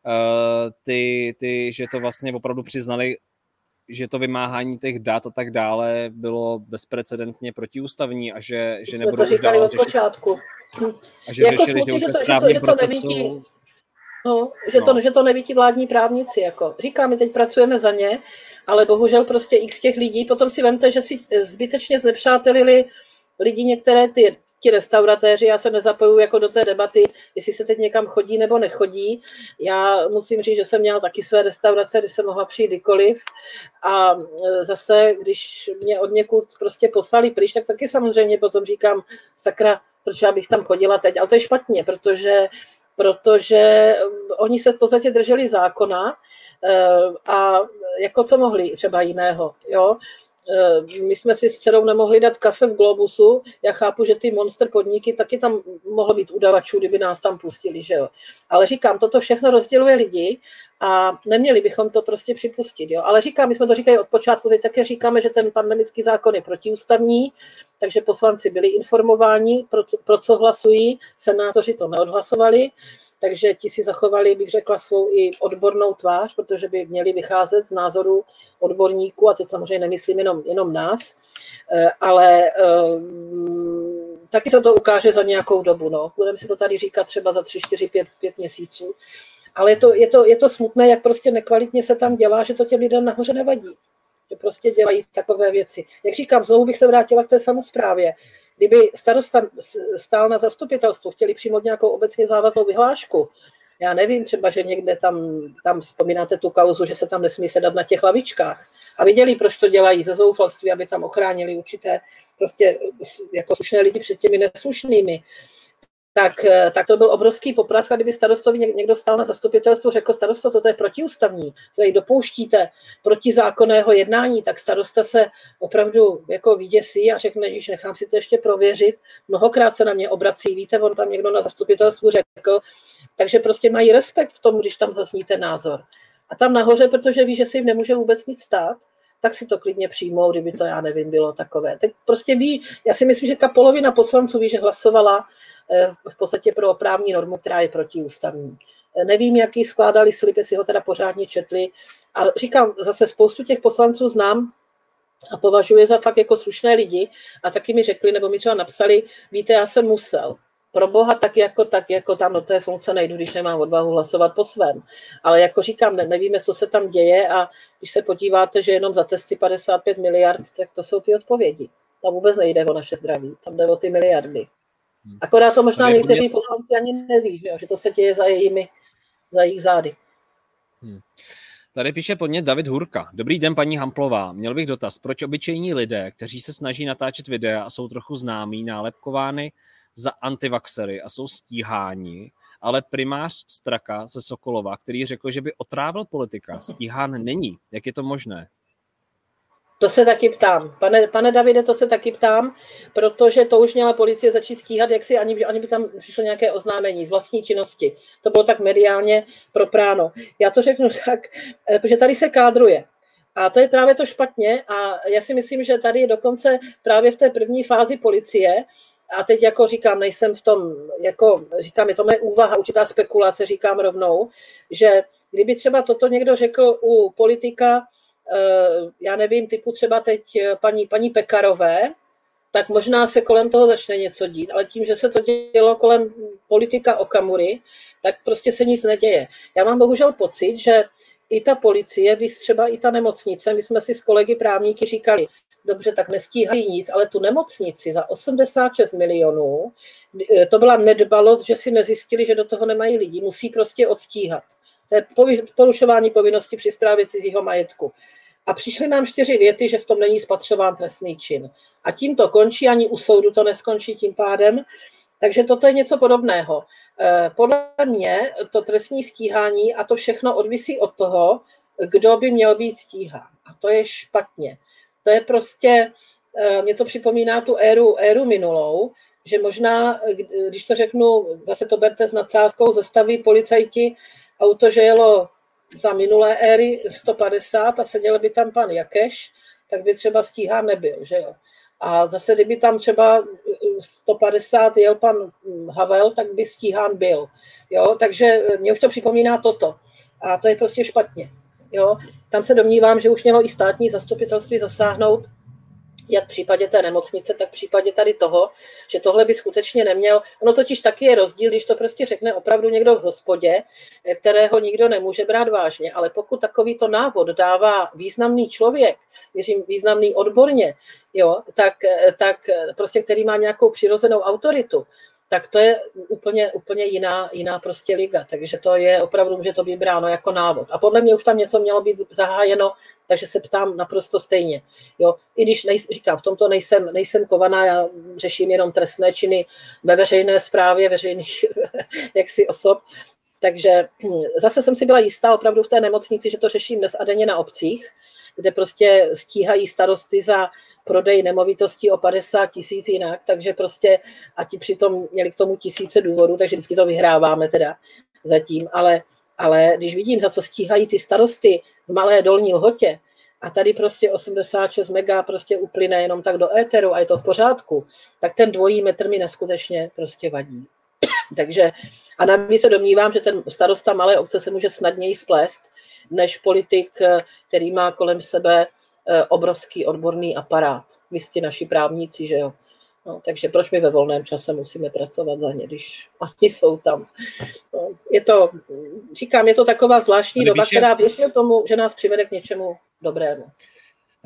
uh, ty, ty, že to vlastně opravdu přiznali, že to vymáhání těch dat a tak dále bylo bezprecedentně protiústavní a že, že nebudou už dál od počátku. A že jako řešili, smutný, že, že, to, že, to, že to nevidí. No, že, no. To, že to neví ti vládní právníci. Jako. Říká, my teď pracujeme za ně, ale bohužel prostě x těch lidí. Potom si vemte, že si zbytečně znepřátelili lidi některé ty, ti restauratéři. Já se nezapojuji jako do té debaty, jestli se teď někam chodí nebo nechodí. Já musím říct, že jsem měla taky své restaurace, kdy jsem mohla přijít kdykoliv. A zase, když mě od někud prostě poslali pryč, tak taky samozřejmě potom říkám, sakra, proč já bych tam chodila teď. Ale to je špatně, protože... protože oni se v podstatě drželi zákona a jako co mohli třeba jiného, jo. My jsme si s dcerou nemohli dát kafe v Globusu, já chápu, že ty monster podniky taky tam mohlo být udavačů, kdyby nás tam pustili, že jo. Ale říkám, toto všechno rozděluje lidi a neměli bychom to prostě připustit, jo. Ale říkám, my jsme to říkali od počátku, teď také říkáme, že ten pandemický zákon je protiústavní, takže poslanci byli informováni, pro co, pro co hlasují, senátoři to neodhlasovali, takže ti si zachovali, bych řekla, svou i odbornou tvář, protože by měli vycházet z názoru odborníků, a teď samozřejmě nemyslím jenom, jenom nás, ale um, taky se to ukáže za nějakou dobu. No. Budeme si to tady říkat třeba za tři, čtyři, pět měsíců. Ale je to, je, to, je to smutné, jak prostě nekvalitně se tam dělá, že to těm lidem nahoře nevadí. Že prostě dělají takové věci. Jak říkám, znovu bych se vrátila k té samosprávě. Kdyby starosta stál na zastupitelstvu, chtěli přijmout nějakou obecně závaznou vyhlášku, já nevím, třeba, že někde tam, tam vzpomínáte tu kauzu, že se tam nesmí sedat na těch lavičkách a viděli, proč to dělají ze zoufalství, aby tam ochránili určité prostě jako slušné lidi před těmi neslušnými. Tak, tak to byl obrovský poprask, a kdyby starostovi někdo stál na zastupitelstvu, řekl starosto, toto je protiústavní, tady dopouštíte protizákonného jednání, tak starosta se opravdu jako vyděsí a řekne, že nechám si to ještě prověřit. Mnohokrát se na mě obrací, víte, on tam někdo na zastupitelstvu řekl, takže prostě mají respekt k tomu, když tam zazní ten názor. A tam nahoře, protože ví, že se jim nemůže vůbec nic stát, tak si to klidně přijmou, kdyby to, já nevím, bylo takové. Tak prostě ví, já si myslím, že ta polovina poslanců ví, že hlasovala v podstatě pro právní normu, která je protiústavní. Nevím, jaký skládali slib, jestli ho teda pořádně četli. A říkám, zase spoustu těch poslanců znám a považuji za fakt jako slušné lidi a taky mi řekli, nebo mi třeba napsali, víte, já jsem musel. Pro boha, tak jako, tak jako tam do té funkce nejdu, když nemám odvahu hlasovat po svém. Ale jako říkám, ne, nevíme, co se tam děje, a když se podíváte, že jenom za testy padesát pět miliard, tak to jsou ty odpovědi. Tam vůbec nejde o naše zdraví, tam jde o ty miliardy. Akorát to možná někteří podnět... poslanci ani neví, že, jo? Že to se děje za jejimi, za jejich zády. Hmm. Tady píše podnět David Hurka. Dobrý den, paní Hamplová. Měl bych dotaz, proč obyčejní lidé, kteří se snaží natáčet videa a jsou trochu známí, nálepkovány za antivaxery a jsou stíháni, ale primář Straka ze Sokolova, který řekl, že by otrávil politika, stíhán není. Jak je to možné? To se taky ptám. Pane, pane Davide, to se taky ptám, protože to už měla policie začít stíhat, jak si ani, ani by tam přišlo nějaké oznámení z vlastní činnosti. To bylo tak mediálně propráno. Já to řeknu tak, že tady se kádruje. A to je právě to špatně. A já si myslím, že tady je dokonce právě v té první fázi policie. A teď jako říkám, nejsem v tom, jako říkám, je to moje úvaha, určitá spekulace, říkám rovnou, že kdyby třeba toto někdo řekl u politika, já nevím, typu třeba teď paní, paní Pekarové, tak možná se kolem toho začne něco dít, ale tím, že se to dělo kolem politika Okamury, tak prostě se nic neděje. Já mám bohužel pocit, že i ta policie, třeba i ta nemocnice, my jsme si s kolegy právníky říkali, dobře, tak nestíhají nic, ale tu nemocnici za osmdesát šest milionů, to byla nedbalost, že si nezjistili, že do toho nemají lidi, musí prostě odstíhat. To je porušování povinnosti při správě cizího majetku. A přišly nám čtyři věty, že v tom není spatřován trestný čin. A tím to končí, ani u soudu to neskončí tím pádem. Takže toto je něco podobného. Podle mě to trestní stíhání a to všechno odvisí od toho, kdo by měl být stíhán. A to je špatně. To je prostě, mě to připomíná tu éru, éru minulou, že možná, když to řeknu, zase to berte s nadsázkou, zastaví policajti auto, že jelo za minulé éry sto padesát a seděl by tam pan Jakeš, tak by třeba stíhán nebyl, že jo. A zase, kdyby tam třeba sto padesát jel pan Havel, tak by stíhán byl, jo. Takže mě už to připomíná toto. A to je prostě špatně, jo. Tam se domnívám, že už mělo i státní zastupitelství zasáhnout, jak v případě té nemocnice, tak v případě tady toho, že tohle by skutečně neměl. Ono totiž taky je rozdíl, když to prostě řekne opravdu někdo v hospodě, kterého nikdo nemůže brát vážně, ale pokud takovýto návod dává významný člověk, věřím významný odborně, jo, tak, tak prostě který má nějakou přirozenou autoritu, tak to je úplně, úplně jiná, jiná prostě liga. Takže to je opravdu, může to být bráno jako návod. A podle mě už tam něco mělo být zahájeno, takže se ptám naprosto stejně. Jo? I když, nej, říkám, v tomto nejsem, nejsem kovaná, já řeším jenom trestné činy ve veřejné správě, veřejných jaksi osob. Takže zase jsem si byla jistá opravdu v té nemocnici, že to řeším dnes a denně na obcích, kde prostě stíhají starosty za prodej nemovitostí o padesát tisíc jinak, takže prostě, a ti přitom měli k tomu tisíce důvodů, takže vždycky to vyhráváme teda zatím, ale, ale když vidím, za co stíhají ty starosty v Malé Dolní Lhotě, a tady prostě osmdesát šest mega prostě uplyne jenom tak do éteru a je to v pořádku, tak ten dvojí metr mi neskutečně prostě vadí. Takže a navíc se domnívám, že ten starosta malé obce se může snadněji splést, než politik, který má kolem sebe obrovský odborný aparát. Vy jste naši právníci, že jo. No, takže proč my ve volném čase musíme pracovat za ně, když oni jsou tam. No, je to, říkám, je to taková zvláštní doba, je... která věřím tomu, že nás přivede k něčemu dobrému.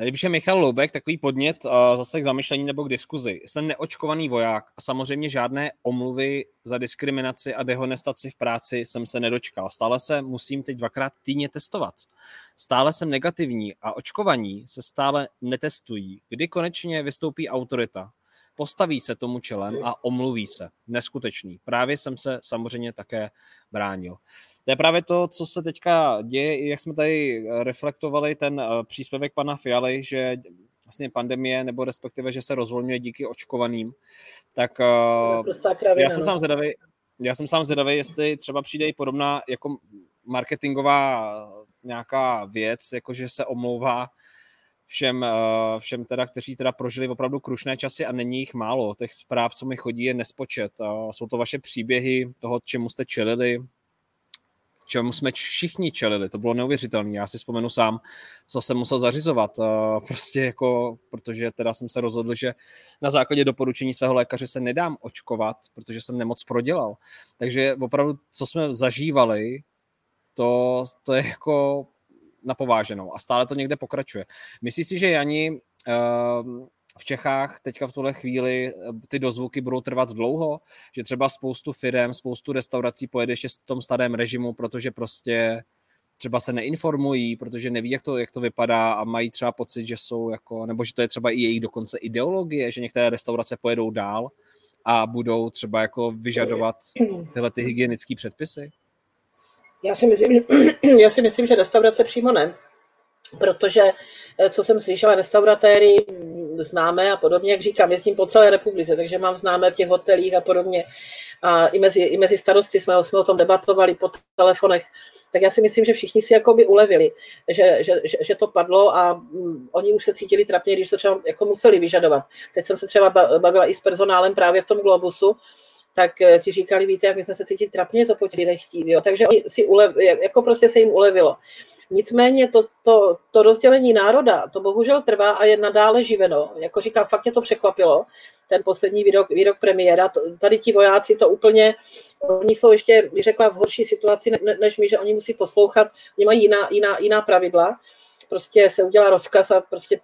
Kdybyš je Michal Loubek, takový podnět zase k zamyšlení nebo k diskuzi. Jsem neočkovaný voják a samozřejmě žádné omluvy za diskriminaci a dehonestaci v práci jsem se nedočkal. Stále se musím teď dvakrát týdně testovat. Stále jsem negativní a očkovaní se stále netestují. Kdy konečně vystoupí autorita? Postaví se tomu čelem a omluví se. Neskutečný. Právě jsem se samozřejmě také bránil. To je právě to, co se teďka děje, jak jsme tady reflektovali ten příspěvek pana Fialy, že vlastně pandemie, nebo respektive, že se rozvolňuje díky očkovaným. Tak kravina, já, jsem sám zvědavý, já jsem sám zvědavý, jestli třeba přijde i podobná jako marketingová nějaká věc, jakože se omlouvá všem, všem teda, kteří teda prožili opravdu krušné časy a není jich málo. Těch zpráv, co mi chodí, je nespočet. Jsou to vaše příběhy toho, čemu jste čelili, čemu jsme všichni čelili, to bylo neuvěřitelné. Já si vzpomenu sám, co jsem musel zařizovat, prostě jako, protože teda jsem se rozhodl, že na základě doporučení svého lékaře se nedám očkovat, protože jsem nemoc prodělal. Takže opravdu, co jsme zažívali, to, to je jako napováženou a stále to někde pokračuje. Myslím si, že Jani v Čechách teďka v tuhle chvíli ty dozvuky budou trvat dlouho, že třeba spoustu firem, spoustu restaurací pojede ještě v tom starém režimu, protože prostě třeba se neinformují, protože neví, jak to, jak to vypadá a mají třeba pocit, že jsou jako, nebo že to je třeba i jejich dokonce ideologie, že některé restaurace pojedou dál a budou třeba jako vyžadovat tyhle ty hygienické předpisy. Já si myslím, já si myslím, že restaurace přímo ne. Protože, co jsem slyšela, restauratéry známé a podobně, jak říkám, jezdím po celé republice, takže mám známé v těch hotelích a podobně. A i mezi, i mezi starosty jsme, jsme o tom debatovali po telefonech. Tak já si myslím, že všichni si jakoby ulevili, že, že, že, že to padlo a oni už se cítili trapně, když to třeba jako museli vyžadovat. Teď jsem se třeba bavila i s personálem právě v tom Globusu, tak ti říkali, víte, jak my jsme se cítili trapně, to po těch lidech chtít, jo. Takže oni si ulevili, jako prostě se jim ulevilo. Nicméně to, to, to rozdělení národa, to bohužel trvá a je nadále živeno. Jako říkám, fakt mě to překvapilo, ten poslední výrok, výrok premiéra. Tady ti vojáci to úplně, oni jsou ještě, bych řekla, v horší situaci ne, než my, že oni musí poslouchat, oni mají jiná, jiná, jiná pravidla. Prostě se udělá rozkaz a prostě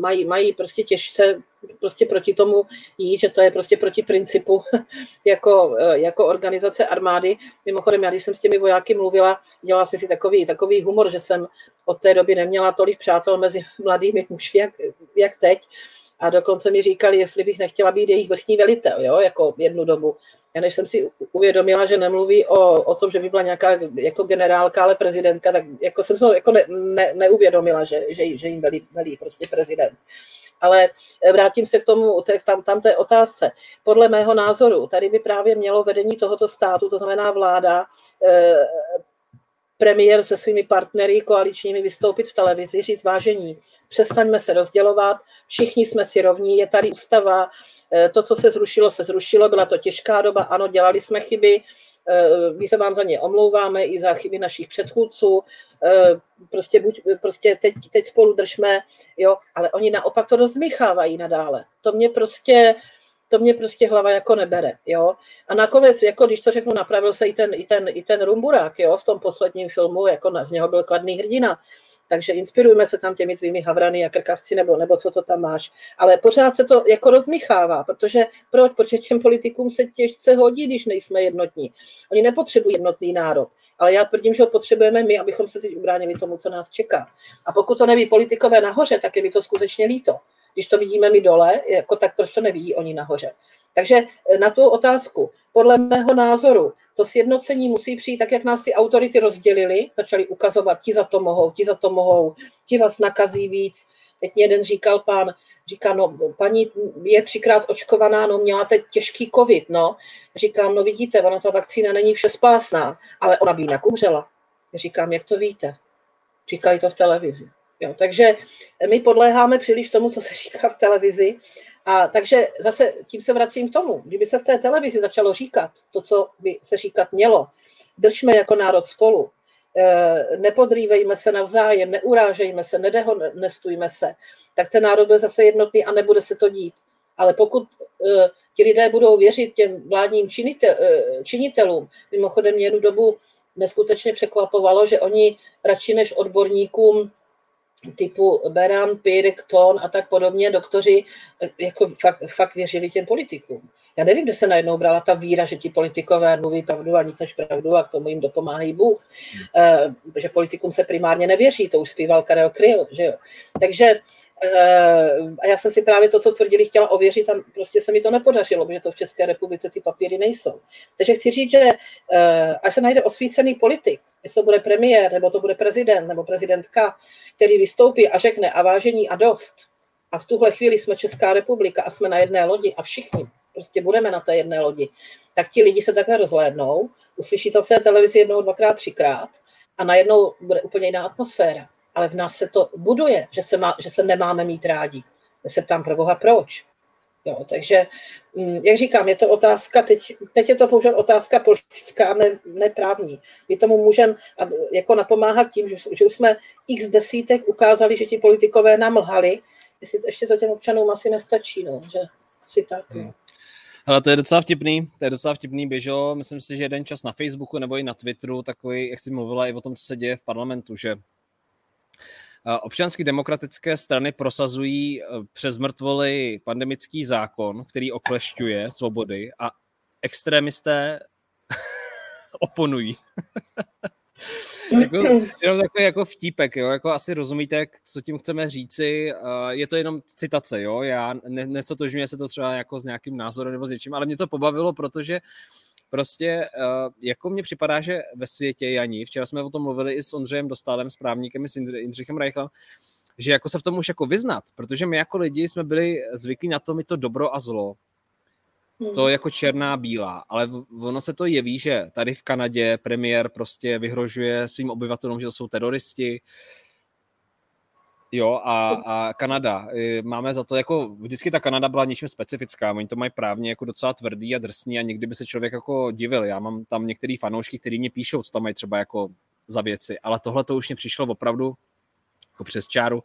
mají, mají prostě těžce prostě proti tomu jít, že to je prostě proti principu jako, jako organizace armády. Mimochodem, já když jsem s těmi vojáky mluvila, dělala jsem si takový, takový humor, že jsem od té doby neměla tolik přátel mezi mladými muži, jak, jak teď. A dokonce mi říkali, jestli bych nechtěla být jejich vrchní velitel, jo, jako jednu dobu. Já než jsem si uvědomila, že nemluví o, o tom, že by byla nějaká jako generálka, ale prezidentka, tak jako jsem se jako ne, ne, neuvědomila, že, že, že jim velí, velí prostě prezident. Ale vrátím se k tomu, tam, tam té otázce. Podle mého názoru, tady by právě mělo vedení tohoto státu, to znamená vláda, eh, premiér se svými partnery koaličními vystoupit v televizi, říct: vážení, přestaňme se rozdělovat, všichni jsme si rovní, je tady ústava, to, co se zrušilo, se zrušilo, byla to těžká doba, ano, dělali jsme chyby, my se vám za ně omlouváme i za chyby našich předchůdců, prostě, buď, prostě teď, teď spolu držme, jo, ale oni naopak to rozdmíchávají nadále. To mě prostě... To mě prostě hlava jako nebere, jo. A nakonec, jako když to řeknu, napravil se i ten, i ten, i ten Rumburák, jo, v tom posledním filmu, jako na, z něho byl kladný hrdina. Takže inspirujme se tam těmi tvými havrany a krkavci, nebo, nebo co to tam máš. Ale pořád se to jako rozmíchává, protože proč? Protože těm politikům se těžce hodí, když nejsme jednotní. Oni nepotřebují jednotný národ, ale já tvrdím, že ho potřebujeme my, abychom se teď ubránili tomu, co nás čeká. A pokud to neví politikové nahoře, tak je mi to skutečně líto. Když to vidíme my dole, jako tak prostě nevidí oni nahoře. Takže na tu otázku, podle mého názoru, to sjednocení musí přijít tak, jak nás ty autority rozdělily, začali ukazovat, ti za to mohou, ti za to mohou, ti vás nakazí víc. Teď jeden říkal pán, říká, no paní je třikrát očkovaná, no měla teď těžký covid, no. Říkám, no vidíte, ona ta vakcína není všespásná, ale ona by jinak umřela. Říkám, jak to víte? Říkali to v televizi. Jo, takže my podléháme příliš tomu, co se říká v televizi. A takže zase tím se vracím k tomu, kdyby se v té televizi začalo říkat to, co by se říkat mělo, držme jako národ spolu, e, nepodrývejme se navzájem, neurážejme se, nedehonestujme se, tak ten národ bude zase jednotný a nebude se to dít. Ale pokud e, ti lidé budou věřit těm vládním činitel, e, činitelům, mimochodem jednu dobu neskutečně překvapovalo, že oni radši než odborníkům typu Beran, Pirk, Ton a tak podobně, doktoři jako fakt, fakt věřili těm politikům. Já nevím, kde se najednou brala ta víra, že ti politikové mluví pravdu a nic než pravdu a k tomu jim dopomáhají Bůh. E, že politikům se primárně nevěří, to už zpíval Karel Kryl, že jo. Takže e, a já jsem si právě to, co tvrdili, chtěla ověřit a prostě se mi to nepodařilo, protože to v České republice ty papíry nejsou. Takže chci říct, že e, až se najde osvícený politik, jestli to bude premiér, nebo to bude prezident, nebo prezidentka, který vystoupí a řekne a vážení a dost. A v tuhle chvíli jsme Česká republika a jsme na jedné lodi a všichni prostě budeme na té jedné lodi. Tak ti lidi se takhle rozhlédnou, uslyší to v té televizi jednou, dvakrát, třikrát a najednou bude úplně jiná atmosféra. Ale v nás se to buduje, že se, má, že se nemáme mít rádi. Já se ptám pro Boha, proč? Jo, takže, jak říkám, je to otázka, teď, teď je to použel otázka politická a ne, neprávní. My tomu můžeme jako napomáhat tím, že, že už jsme x desítek ukázali, že ti politikové nám lhali. Jestli ještě to těm občanům asi nestačí, no, že asi tak. No. Hele, to je docela vtipný, to je docela vtipný, běželo, myslím si, že jeden čas na Facebooku nebo i na Twitteru, takový, jak jsi mluvila i o tom, co se děje v parlamentu, že občanské demokratické strany prosazují přes mrtvoly pandemický zákon, který oklešťuje svobody a extremisté oponují. jako, jenom takový jako vtípek, jo? Jako asi rozumíte, co tím chceme říci. Je to jenom citace, jo? Já ne, nesotožňuje se to třeba jako s nějakým názorem nebo s něčím, ale mě to pobavilo, protože prostě jako mně připadá, že ve světě, Jani, včera jsme o tom mluvili i s Ondřejem Dostálem, s právníkem, i s Jindřichem Rajchlem, že jako se v tom už jako vyznat, protože my jako lidi jsme byli zvyklí na to, my to dobro a zlo, to jako černá, bílá, ale ono se to jeví, že tady v Kanadě premiér prostě vyhrožuje svým obyvatelům, že to jsou teroristi, jo, a, a Kanada. Máme za to, jako vždycky ta Kanada byla něčím specifická, oni to mají právně jako docela tvrdý a drsný a někdy by se člověk jako divil. Já mám tam některé fanoušky, kteří mě píšou, co tam mají třeba jako za věci, ale tohle to už mě přišlo opravdu jako přes čáru.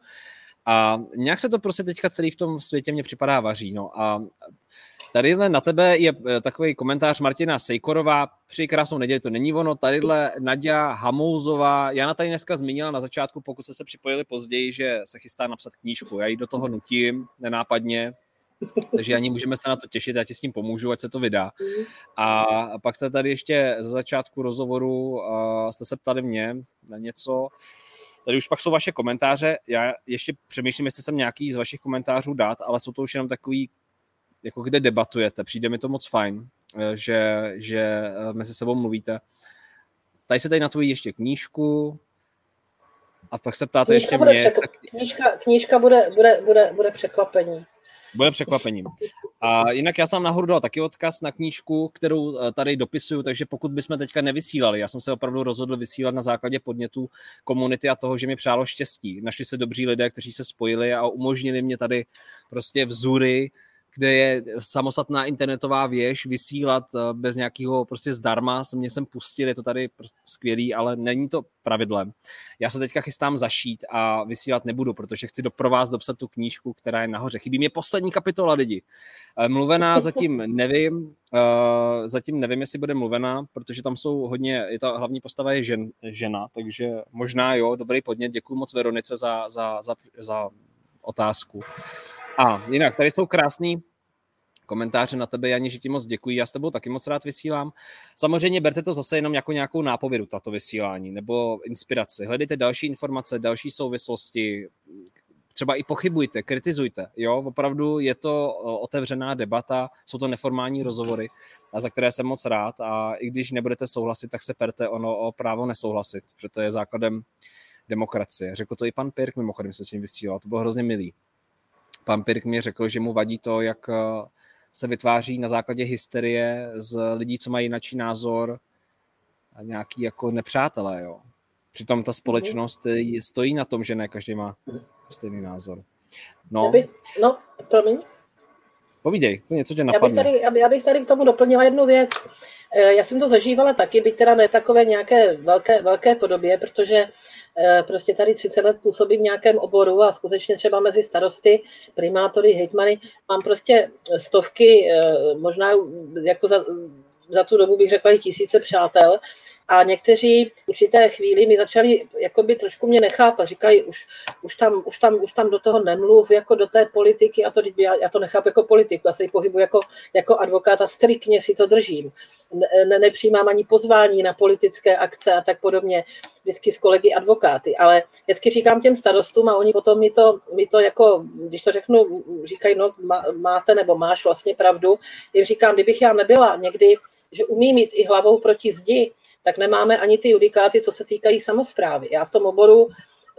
A nějak se to prostě teďka celý v tom světě mě připadá vaří, no. A tadyhle na tebe je takový komentář Martina Sejkorová, při krásnou neděli, to není ono, tadyhle Nadia Hamouzová, Jana tady dneska zmínila na začátku, pokud se se připojili později, že se chystá napsat knížku, já ji do toho nutím nenápadně, takže ani můžeme se na to těšit, já ti s tím pomůžu, ať se to vydá. A pak jste tady ještě za začátku rozhovoru, jste se ptali mě na něco. Tady už pak jsou vaše komentáře, já ještě přemýšlím, jestli jsem nějaký z vašich komentářů dát, ale jsou to už jenom takový, jako kde debatujete, přijde mi to moc fajn, že, že mezi sebou mluvíte. Tady se tady na tvoji ještě knížku a pak se ptáte knížka ještě mě. Překvap... Tak... Knížka, knížka bude, bude, bude, bude překvapení. Bude překvapením. A jinak já jsem nahoru dal taky odkaz na knížku, kterou tady dopisuju, takže pokud bychom teďka nevysílali, já jsem se opravdu rozhodl vysílat na základě podnětů komunity a toho, že mi přálo štěstí. Našli se dobří lidé, kteří se spojili a umožnili mě tady prostě vzury, kde je samostatná internetová věž, vysílat bez nějakého prostě zdarma, mě sem pustil, je to tady skvělý, ale není to pravidlem. Já se teďka chystám zašít a vysílat nebudu, protože chci do, pro vás dopsat tu knížku, která je nahoře. Chybí mě poslední kapitola, lidi. Mluvená zatím nevím, zatím nevím, jestli bude mluvená, protože tam jsou hodně, je ta hlavní postava je žen, žena, takže možná jo, dobrý podnět, děkuju moc Veronice za, za, za, za otázku. A jinak, tady jsou krásný komentáře na tebe, Jani, že ti moc děkuji, já s tebou taky moc rád vysílám. Samozřejmě berte to zase jenom jako nějakou nápovědu, tato vysílání, nebo inspiraci. Hledejte další informace, další souvislosti, třeba i pochybujte, kritizujte. Jo, opravdu je to otevřená debata, jsou to neformální rozhovory, a za které jsem moc rád. A i když nebudete souhlasit, tak se perte ono o právo nesouhlasit, protože to je základem demokracie. Řekl to i pan Pirk, mimochodem jsem s ním vysílal, to bylo hrozně milý. Pan Pirk mě řekl, že mu vadí to, jak se vytváří na základě hysterie z lidí, co mají jinačí názor a nějaký jako nepřátelé. Jo. Přitom ta společnost stojí na tom, že ne každý má stejný názor. No, no promiň. Povídej, něco tě napadne. Já bych, tady, já bych tady k tomu doplnila jednu věc. Já jsem to zažívala taky, byť teda ne v takové nějaké velké, velké podobě, protože prostě tady třicet let působím v nějakém oboru a skutečně třeba mezi starosty, primátory, hejtmany mám prostě stovky, možná jako za, za tu dobu bych řekla i tisíce přátel. A někteří v určité chvíli mi začali jakoby trošku mě nechápat. Říkají, už, už, tam, už, tam, už tam do toho nemluv, jako do té politiky. A to, já, já to nechápu jako politiku, já se ji pohybuji jako, jako advokát a striktně si to držím. Ne, nepřijímám ani pozvání na politické akce a tak podobně. Vždycky s kolegy advokáty. Ale vždycky říkám těm starostům a oni potom mi to, mi to jako, když to řeknu, říkají, no máte nebo máš vlastně pravdu. Jim říkám, kdybych já nebyla někdy, že umím jít i hlavou proti zdi, tak nemáme ani ty judikáty, co se týkají samosprávy. Já v tom oboru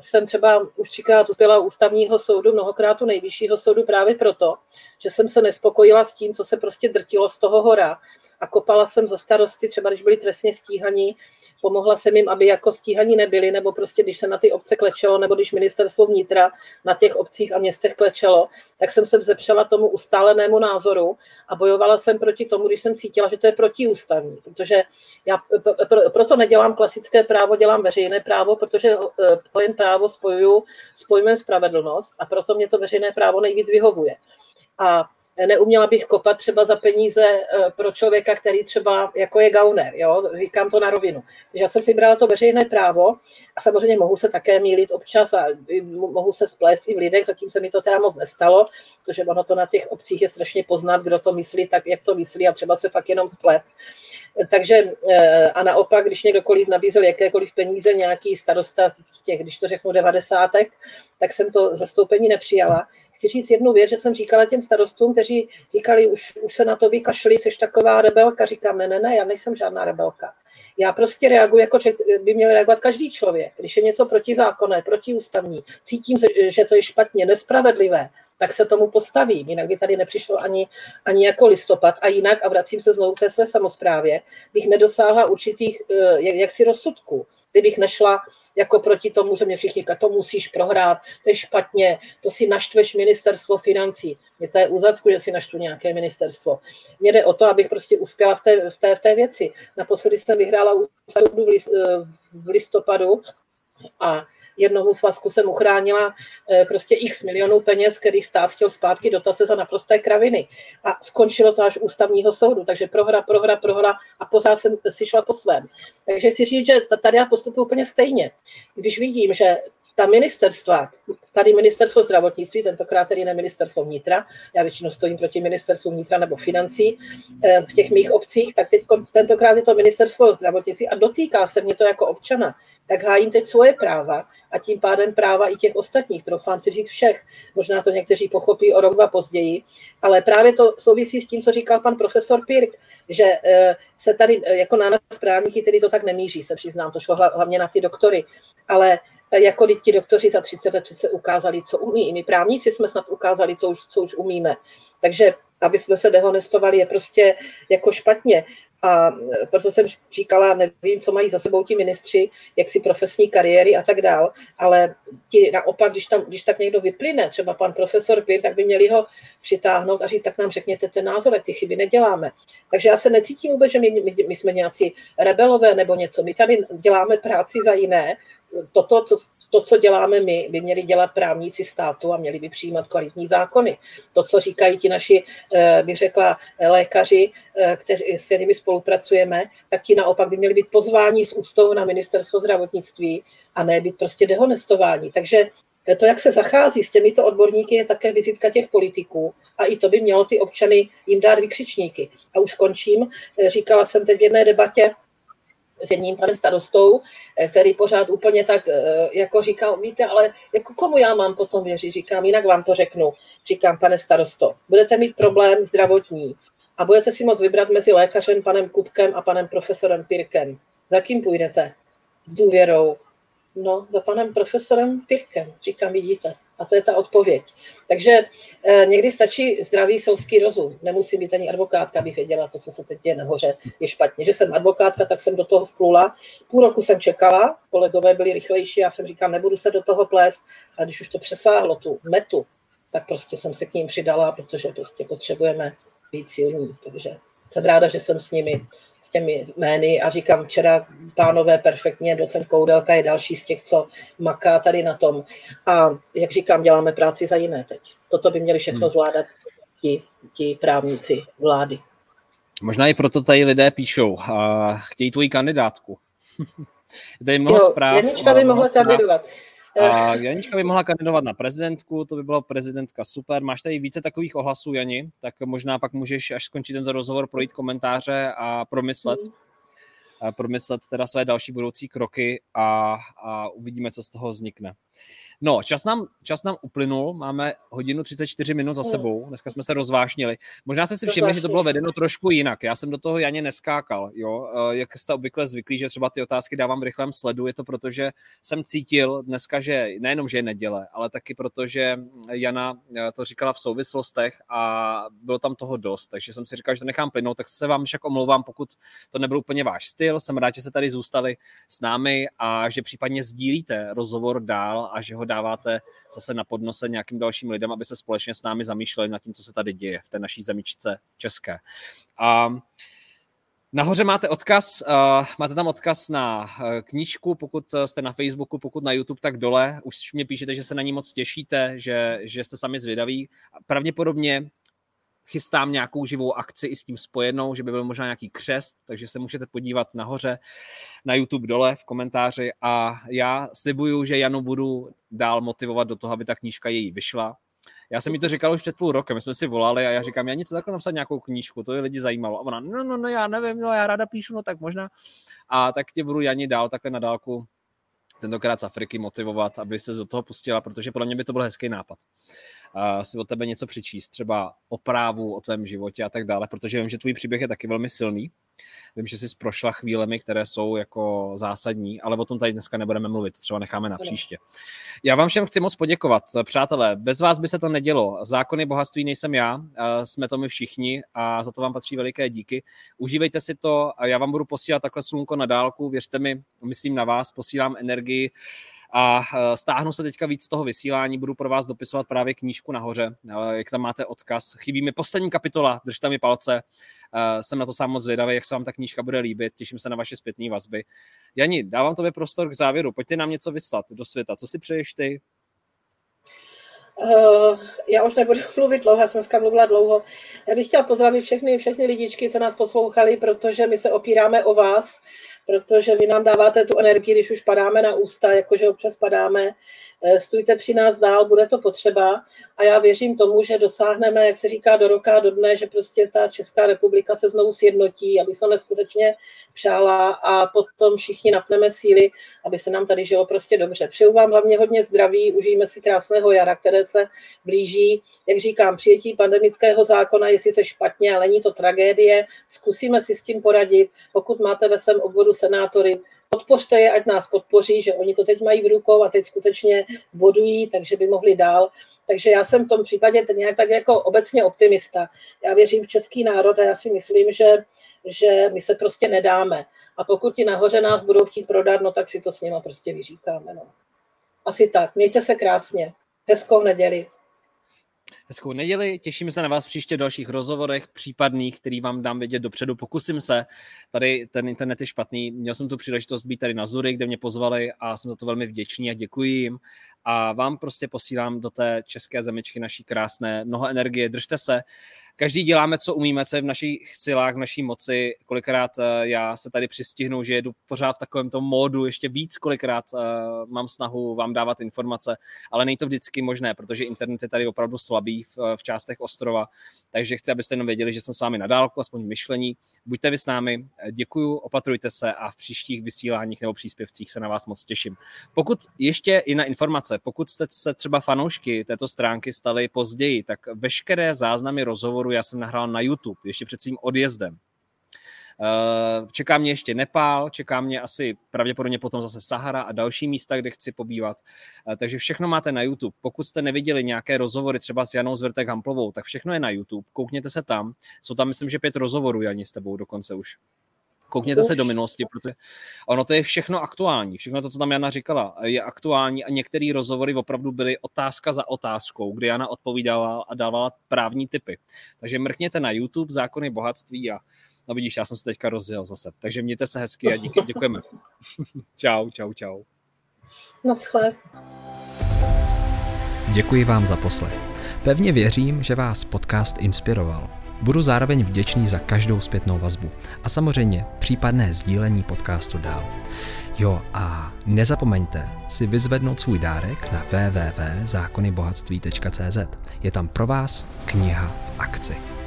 jsem třeba už třikrát uspěla ústavního soudu, mnohokrát u nejvyššího soudu právě proto, že jsem se nespokojila s tím, co se prostě drtilo z toho hora. A kopala jsem za starosty, třeba když byli trestně stíhaní, pomohla jsem jim, aby jako stíhaní nebyli, nebo prostě když se na ty obce klečelo, nebo když ministerstvo vnitra na těch obcích a městech klečelo, tak jsem se vzepřela tomu ustálenému názoru a bojovala jsem proti tomu, když jsem cítila, že to je protiústavní, protože já proto nedělám klasické právo, dělám veřejné právo, protože pojem právo spojuju s pojmem spravedlnost a proto mě to veřejné právo nejvíc vyhovuje. A neuměla bych kopat třeba za peníze pro člověka, který třeba jako je gauner, jo, říkám to na rovinu. Takže já jsem si brala to veřejné právo a samozřejmě mohu se také mýlit občas a mohu se splést i v lidech, zatím se mi to teda moc nestalo, protože ono to na těch obcích je strašně poznat, kdo to myslí, tak jak to myslí a třeba se fakt jenom splet. Takže a naopak, když někdokoliv nabízel jakékoliv peníze, nějaký starosta z těch, když to řeknu devadesátek, tak jsem to zastoupení nepřijala. Chci říct jednu věc, že jsem říkala těm starostům, kteří říkali, už, už se na to vykašli, jsi taková rebelka. Říkám, ne, ne, ne, já nejsem žádná rebelka. Já prostě reaguji, jako by měl reagovat každý člověk. Když je něco protizákonné, protiústavní, cítím, že to je špatně, nespravedlivé, tak se tomu postavím. Jinak by tady nepřišlo ani, ani jako listopad. A jinak, a vracím se znovu k té své samosprávě, bych nedosáhla určitých jaksi rozsudků. Kdybych nešla jako proti tomu, že mě všichni říkají, to musíš prohrát, to je špatně, to si naštveš ministerstvo financí. Mě to je úzadku, že si naštvu nějaké ministerstvo. Mně jde o to, abych prostě uspěla v té, v té, v té věci. Naposledy jsem vyhrála ústavdu v listopadu a jednomu svazku jsem uchránila prostě x milionů peněz, který stát chtěl zpátky dotace za naprosté kraviny. A skončilo to až ústavního soudu, takže prohra, prohra, prohra a pořád jsem si šla po svém. Takže chci říct, že tady já postupuji úplně stejně. Když vidím, že ta ministerstva, tady ministerstvo zdravotnictví, tentokrát tedy ne ministerstvo vnitra, já většinou stojím proti ministerstvu vnitra nebo financí v těch mých obcích, tak teď tentokrát je to ministerstvo zdravotnictví a dotýká se mě to jako občana, tak hájím teď svoje práva a tím pádem práva i těch ostatních, troufám si říct všech, možná to někteří pochopí o rok, dva později, ale právě to souvisí s tím, co říkal pan profesor Pirk, že se tady jako na nás právníky, tedy to tak nemíří, se přiznám, to šlo hlavně na ty doktory, ale jako ti doktoři za třicet let přece ukázali, co umí. I my právníci jsme snad ukázali, co už, co už umíme. Takže aby jsme se dehonestovali, je prostě jako špatně. A proto jsem říkala, nevím, co mají za sebou ti ministři, jak si profesní kariéry a tak dál, ale ti naopak, když, tam, když tak někdo vyplyne, třeba pan profesor Pir, tak by měli ho přitáhnout a říct, tak nám řekněte ten názor, ty chyby neděláme. Takže já se necítím vůbec, že my, my, my jsme nějací rebelové nebo něco. My tady děláme práci za jiné. Toto, to, to, co děláme my, by měli dělat právníci státu a měli by přijímat kvalitní zákony. To, co říkají ti naši, bych řekla, lékaři, kteří, s kterými spolupracujeme, tak ti naopak by měli být pozváni s úctou na ministerstvo zdravotnictví a ne být prostě dehonestováni. Takže to, jak se zachází s těmito odborníky, je také vizitka těch politiků a i to by mělo ty občany jim dát vykřičníky. A už skončím. Říkala jsem teď v jedné debatě s jedním panem starostou, který pořád úplně tak jako říkal, víte, ale jako komu já mám potom věřit, říkám, jinak vám to řeknu. Říkám, pane starosto, budete mít problém zdravotní a budete si moct vybrat mezi lékařem panem Kupkem a panem profesorem Pirkem. Za kým půjdete? S důvěrou. No, za panem profesorem Pirkem, říkám, vidíte. A to je ta odpověď. Takže eh, někdy stačí zdravý selský rozum. Nemusím být ani advokátka, abych věděla to, co se teď je nahoře, je špatně. Že jsem advokátka, tak jsem do toho vplula. Půl roku jsem čekala, kolegové byli rychlejší, já jsem říkala, nebudu se do toho plést. A když už to přesáhlo tu metu, tak prostě jsem se k ním přidala, protože prostě potřebujeme být silní. Takže jsem ráda, že jsem s nimi, s těmi jmény a říkám včera, pánové, perfektně, docent Koudelka je další z těch, co maká tady na tom. A jak říkám, děláme práci za jiné teď. Toto by měli všechno zvládat ti, ti právníci vlády. Možná i proto tady lidé píšou a chtějí tvoji kandidátku. Tady mnoho jo, zpráv. Janička by mohla zpráv. kandidovat. A Janička by mohla kandidovat na prezidentku, to by byla prezidentka super. Máš tady více takových ohlasů, Jani, tak možná pak můžeš, až skončí tento rozhovor, projít komentáře a promyslet, a promyslet teda své další budoucí kroky a, a uvidíme, co z toho vznikne. No, čas nám, čas nám uplynul, máme hodinu třicet čtyři minut za sebou, dneska jsme se rozvášnili. Možná jste si všimli, že to bylo vedeno trošku jinak, já jsem do toho Janě neskákal, jo, jak jste obvykle zvyklí, že třeba ty otázky dávám v rychlém sledu, je to proto, že jsem cítil dneska, že nejenom, že je neděle, ale taky proto, že Jana to říkala v souvislostech a bylo tam toho dost, takže jsem si říkal, že to nechám plynout, tak se vám však omlouvám, pokud to nebyl úplně váš styl, jsem rád, že se tady zůstali s námi a že případně sdílíte rozhovor dál a že ho dáváte zase na podnose nějakým dalším lidem, aby se společně s námi zamýšleli nad tím, co se tady děje v té naší zemičce české. A nahoře máte odkaz, uh, máte tam odkaz na knížku, pokud jste na Facebooku, pokud na YouTube, tak dole. Už mě píšete, že se na ní moc těšíte, že, že jste sami zvědaví. Pravděpodobně chystám nějakou živou akci i s tím spojenou, že by byl možná nějaký křest, takže se můžete podívat nahoře, na YouTube dole, v komentáři a já slibuju, že Janu budu dál motivovat do toho, aby ta knížka její vyšla. Já jsem mi to říkal už před půl rokem, my jsme si volali a já říkám, já něco takhle napsat nějakou knížku, to je lidi zajímalo. A ona, no, no, no, já nevím, no, já ráda píšu, no tak možná. A tak tě budu, Jani, dál takhle na dálku tentokrát z Afriky motivovat, aby se do toho pustila, protože pro mě by to byl hezký nápad. Uh, si od tebe něco přečíst, třeba o právu, o tvém životě a tak dále, protože vím, že tvůj příběh je taky velmi silný. Vím, že jsi prošla chvílemi, které jsou jako zásadní, ale o tom tady dneska nebudeme mluvit, třeba necháme na příště. Já vám všem chci moc poděkovat, přátelé, bez vás by se to nedělo. Zákony bohatství nejsem já, jsme to my všichni a za to vám patří veliké díky. Užívejte si to, já vám budu posílat takhle slunko na dálku, věřte mi, myslím na vás, posílám energii a stáhnu se teďka víc z toho vysílání, budu pro vás dopisovat právě knížku nahoře, jak tam máte odkaz. Chybí mi poslední kapitola, držte mi palce, jsem na to sám moc zvědavý, jak se vám ta knížka bude líbit, těším se na vaše zpětné vazby. Jani, dávám tobě prostor k závěru, pojďte nám něco vyslat do světa, co si přeješ ty? Uh, já už nebudu mluvit dlouho, já jsem dneska mluvila dlouho. Já bych chtěla pozdravit všechny, všechny lidičky, co nás poslouchali, protože my se opíráme o vás, protože vy nám dáváte tu energii, když už padáme na ústa, jakože občas padáme. Stůjte při nás dál, bude to potřeba a já věřím tomu, že dosáhneme, jak se říká, do roka, do dne, že prostě ta Česká republika se znovu sjednotí, aby se neskutečně přála a potom všichni napneme síly, aby se nám tady žilo prostě dobře. Přeju vám hlavně hodně zdraví, užijme si krásného jara, které se blíží. Jak říkám, přijetí pandemického zákona je sice špatně, ale není to tragédie, zkusíme si s tím poradit. Pokud máte ve svém obvodu senátory, podpořte je, ať nás podpoří, že oni to teď mají v rukou a teď skutečně bodují, takže by mohli dál. Takže já jsem v tom případě nějak tak jako obecně optimista. Já věřím v český národ a já si myslím, že, že my se prostě nedáme. A pokud ti nahoře nás budou chtít prodat, no tak si to s nima prostě vyříkáme. No. Asi tak. Mějte se krásně. Hezkou neděli. Hezkou neděli, těším se na vás příště v dalších rozhovorech, případných, který vám dám vědět dopředu, pokusím se. Tady ten internet je špatný, měl jsem tu příležitost být tady na Zury, kde mě pozvali a jsem za to velmi vděčný a děkuji jim. A vám prostě posílám do té české zemičky naší krásné, mnoho energie, držte se. Každý děláme, co umíme, co je v našich silách, v naší moci. Kolikrát já se tady přistihnu, že jedu pořád v takovém tom módu, ještě víc kolikrát mám snahu vám dávat informace, ale není to vždycky možné, protože internet je tady opravdu slabý v částech ostrova, takže chci, abyste jenom věděli, že jsem s vámi na dálku, aspoň v myšlení. Buďte vy s námi, děkuju, opatrujte se a v příštích vysíláních nebo příspěvcích se na vás moc těším. Pokud ještě jiná informace, pokud jste se třeba fanoušky této stránky stali později, tak veškeré záznamy rozhovoru já jsem nahrál na YouTube, ještě před svým odjezdem. Čeká mě ještě Nepál, čeká mě asi pravděpodobně potom zase Sahara a další místa, kde chci pobývat. Takže všechno máte na YouTube. Pokud jste neviděli nějaké rozhovory třeba s Janou Zwyrtek Hamplovou, tak všechno je na YouTube. Koukněte se tam. Jsou tam, myslím, že pět rozhovorů, Jani, s tebou dokonce už. Koukněte už se do minulosti, protože ono to je všechno aktuální. Všechno to, co tam Jana říkala, je aktuální a některé rozhovory opravdu byly otázka za otázkou, kde Jana odpovídala a dávala právní tipy. Takže mrkněte na YouTube Zákony bohatství a no vidíš, já jsem se teďka rozjel zase. Takže mějte se hezky a díky, děkujeme. Čau, čau, čau. Naschle. Děkuji vám za poslech. Pevně věřím, že vás podcast inspiroval. Budu zároveň vděčný za každou zpětnou vazbu a samozřejmě případné sdílení podcastu dál. Jo a nezapomeňte si vyzvednout svůj dárek na w w w tečka zákony bohatství tečka c z. Je tam pro vás kniha v akci.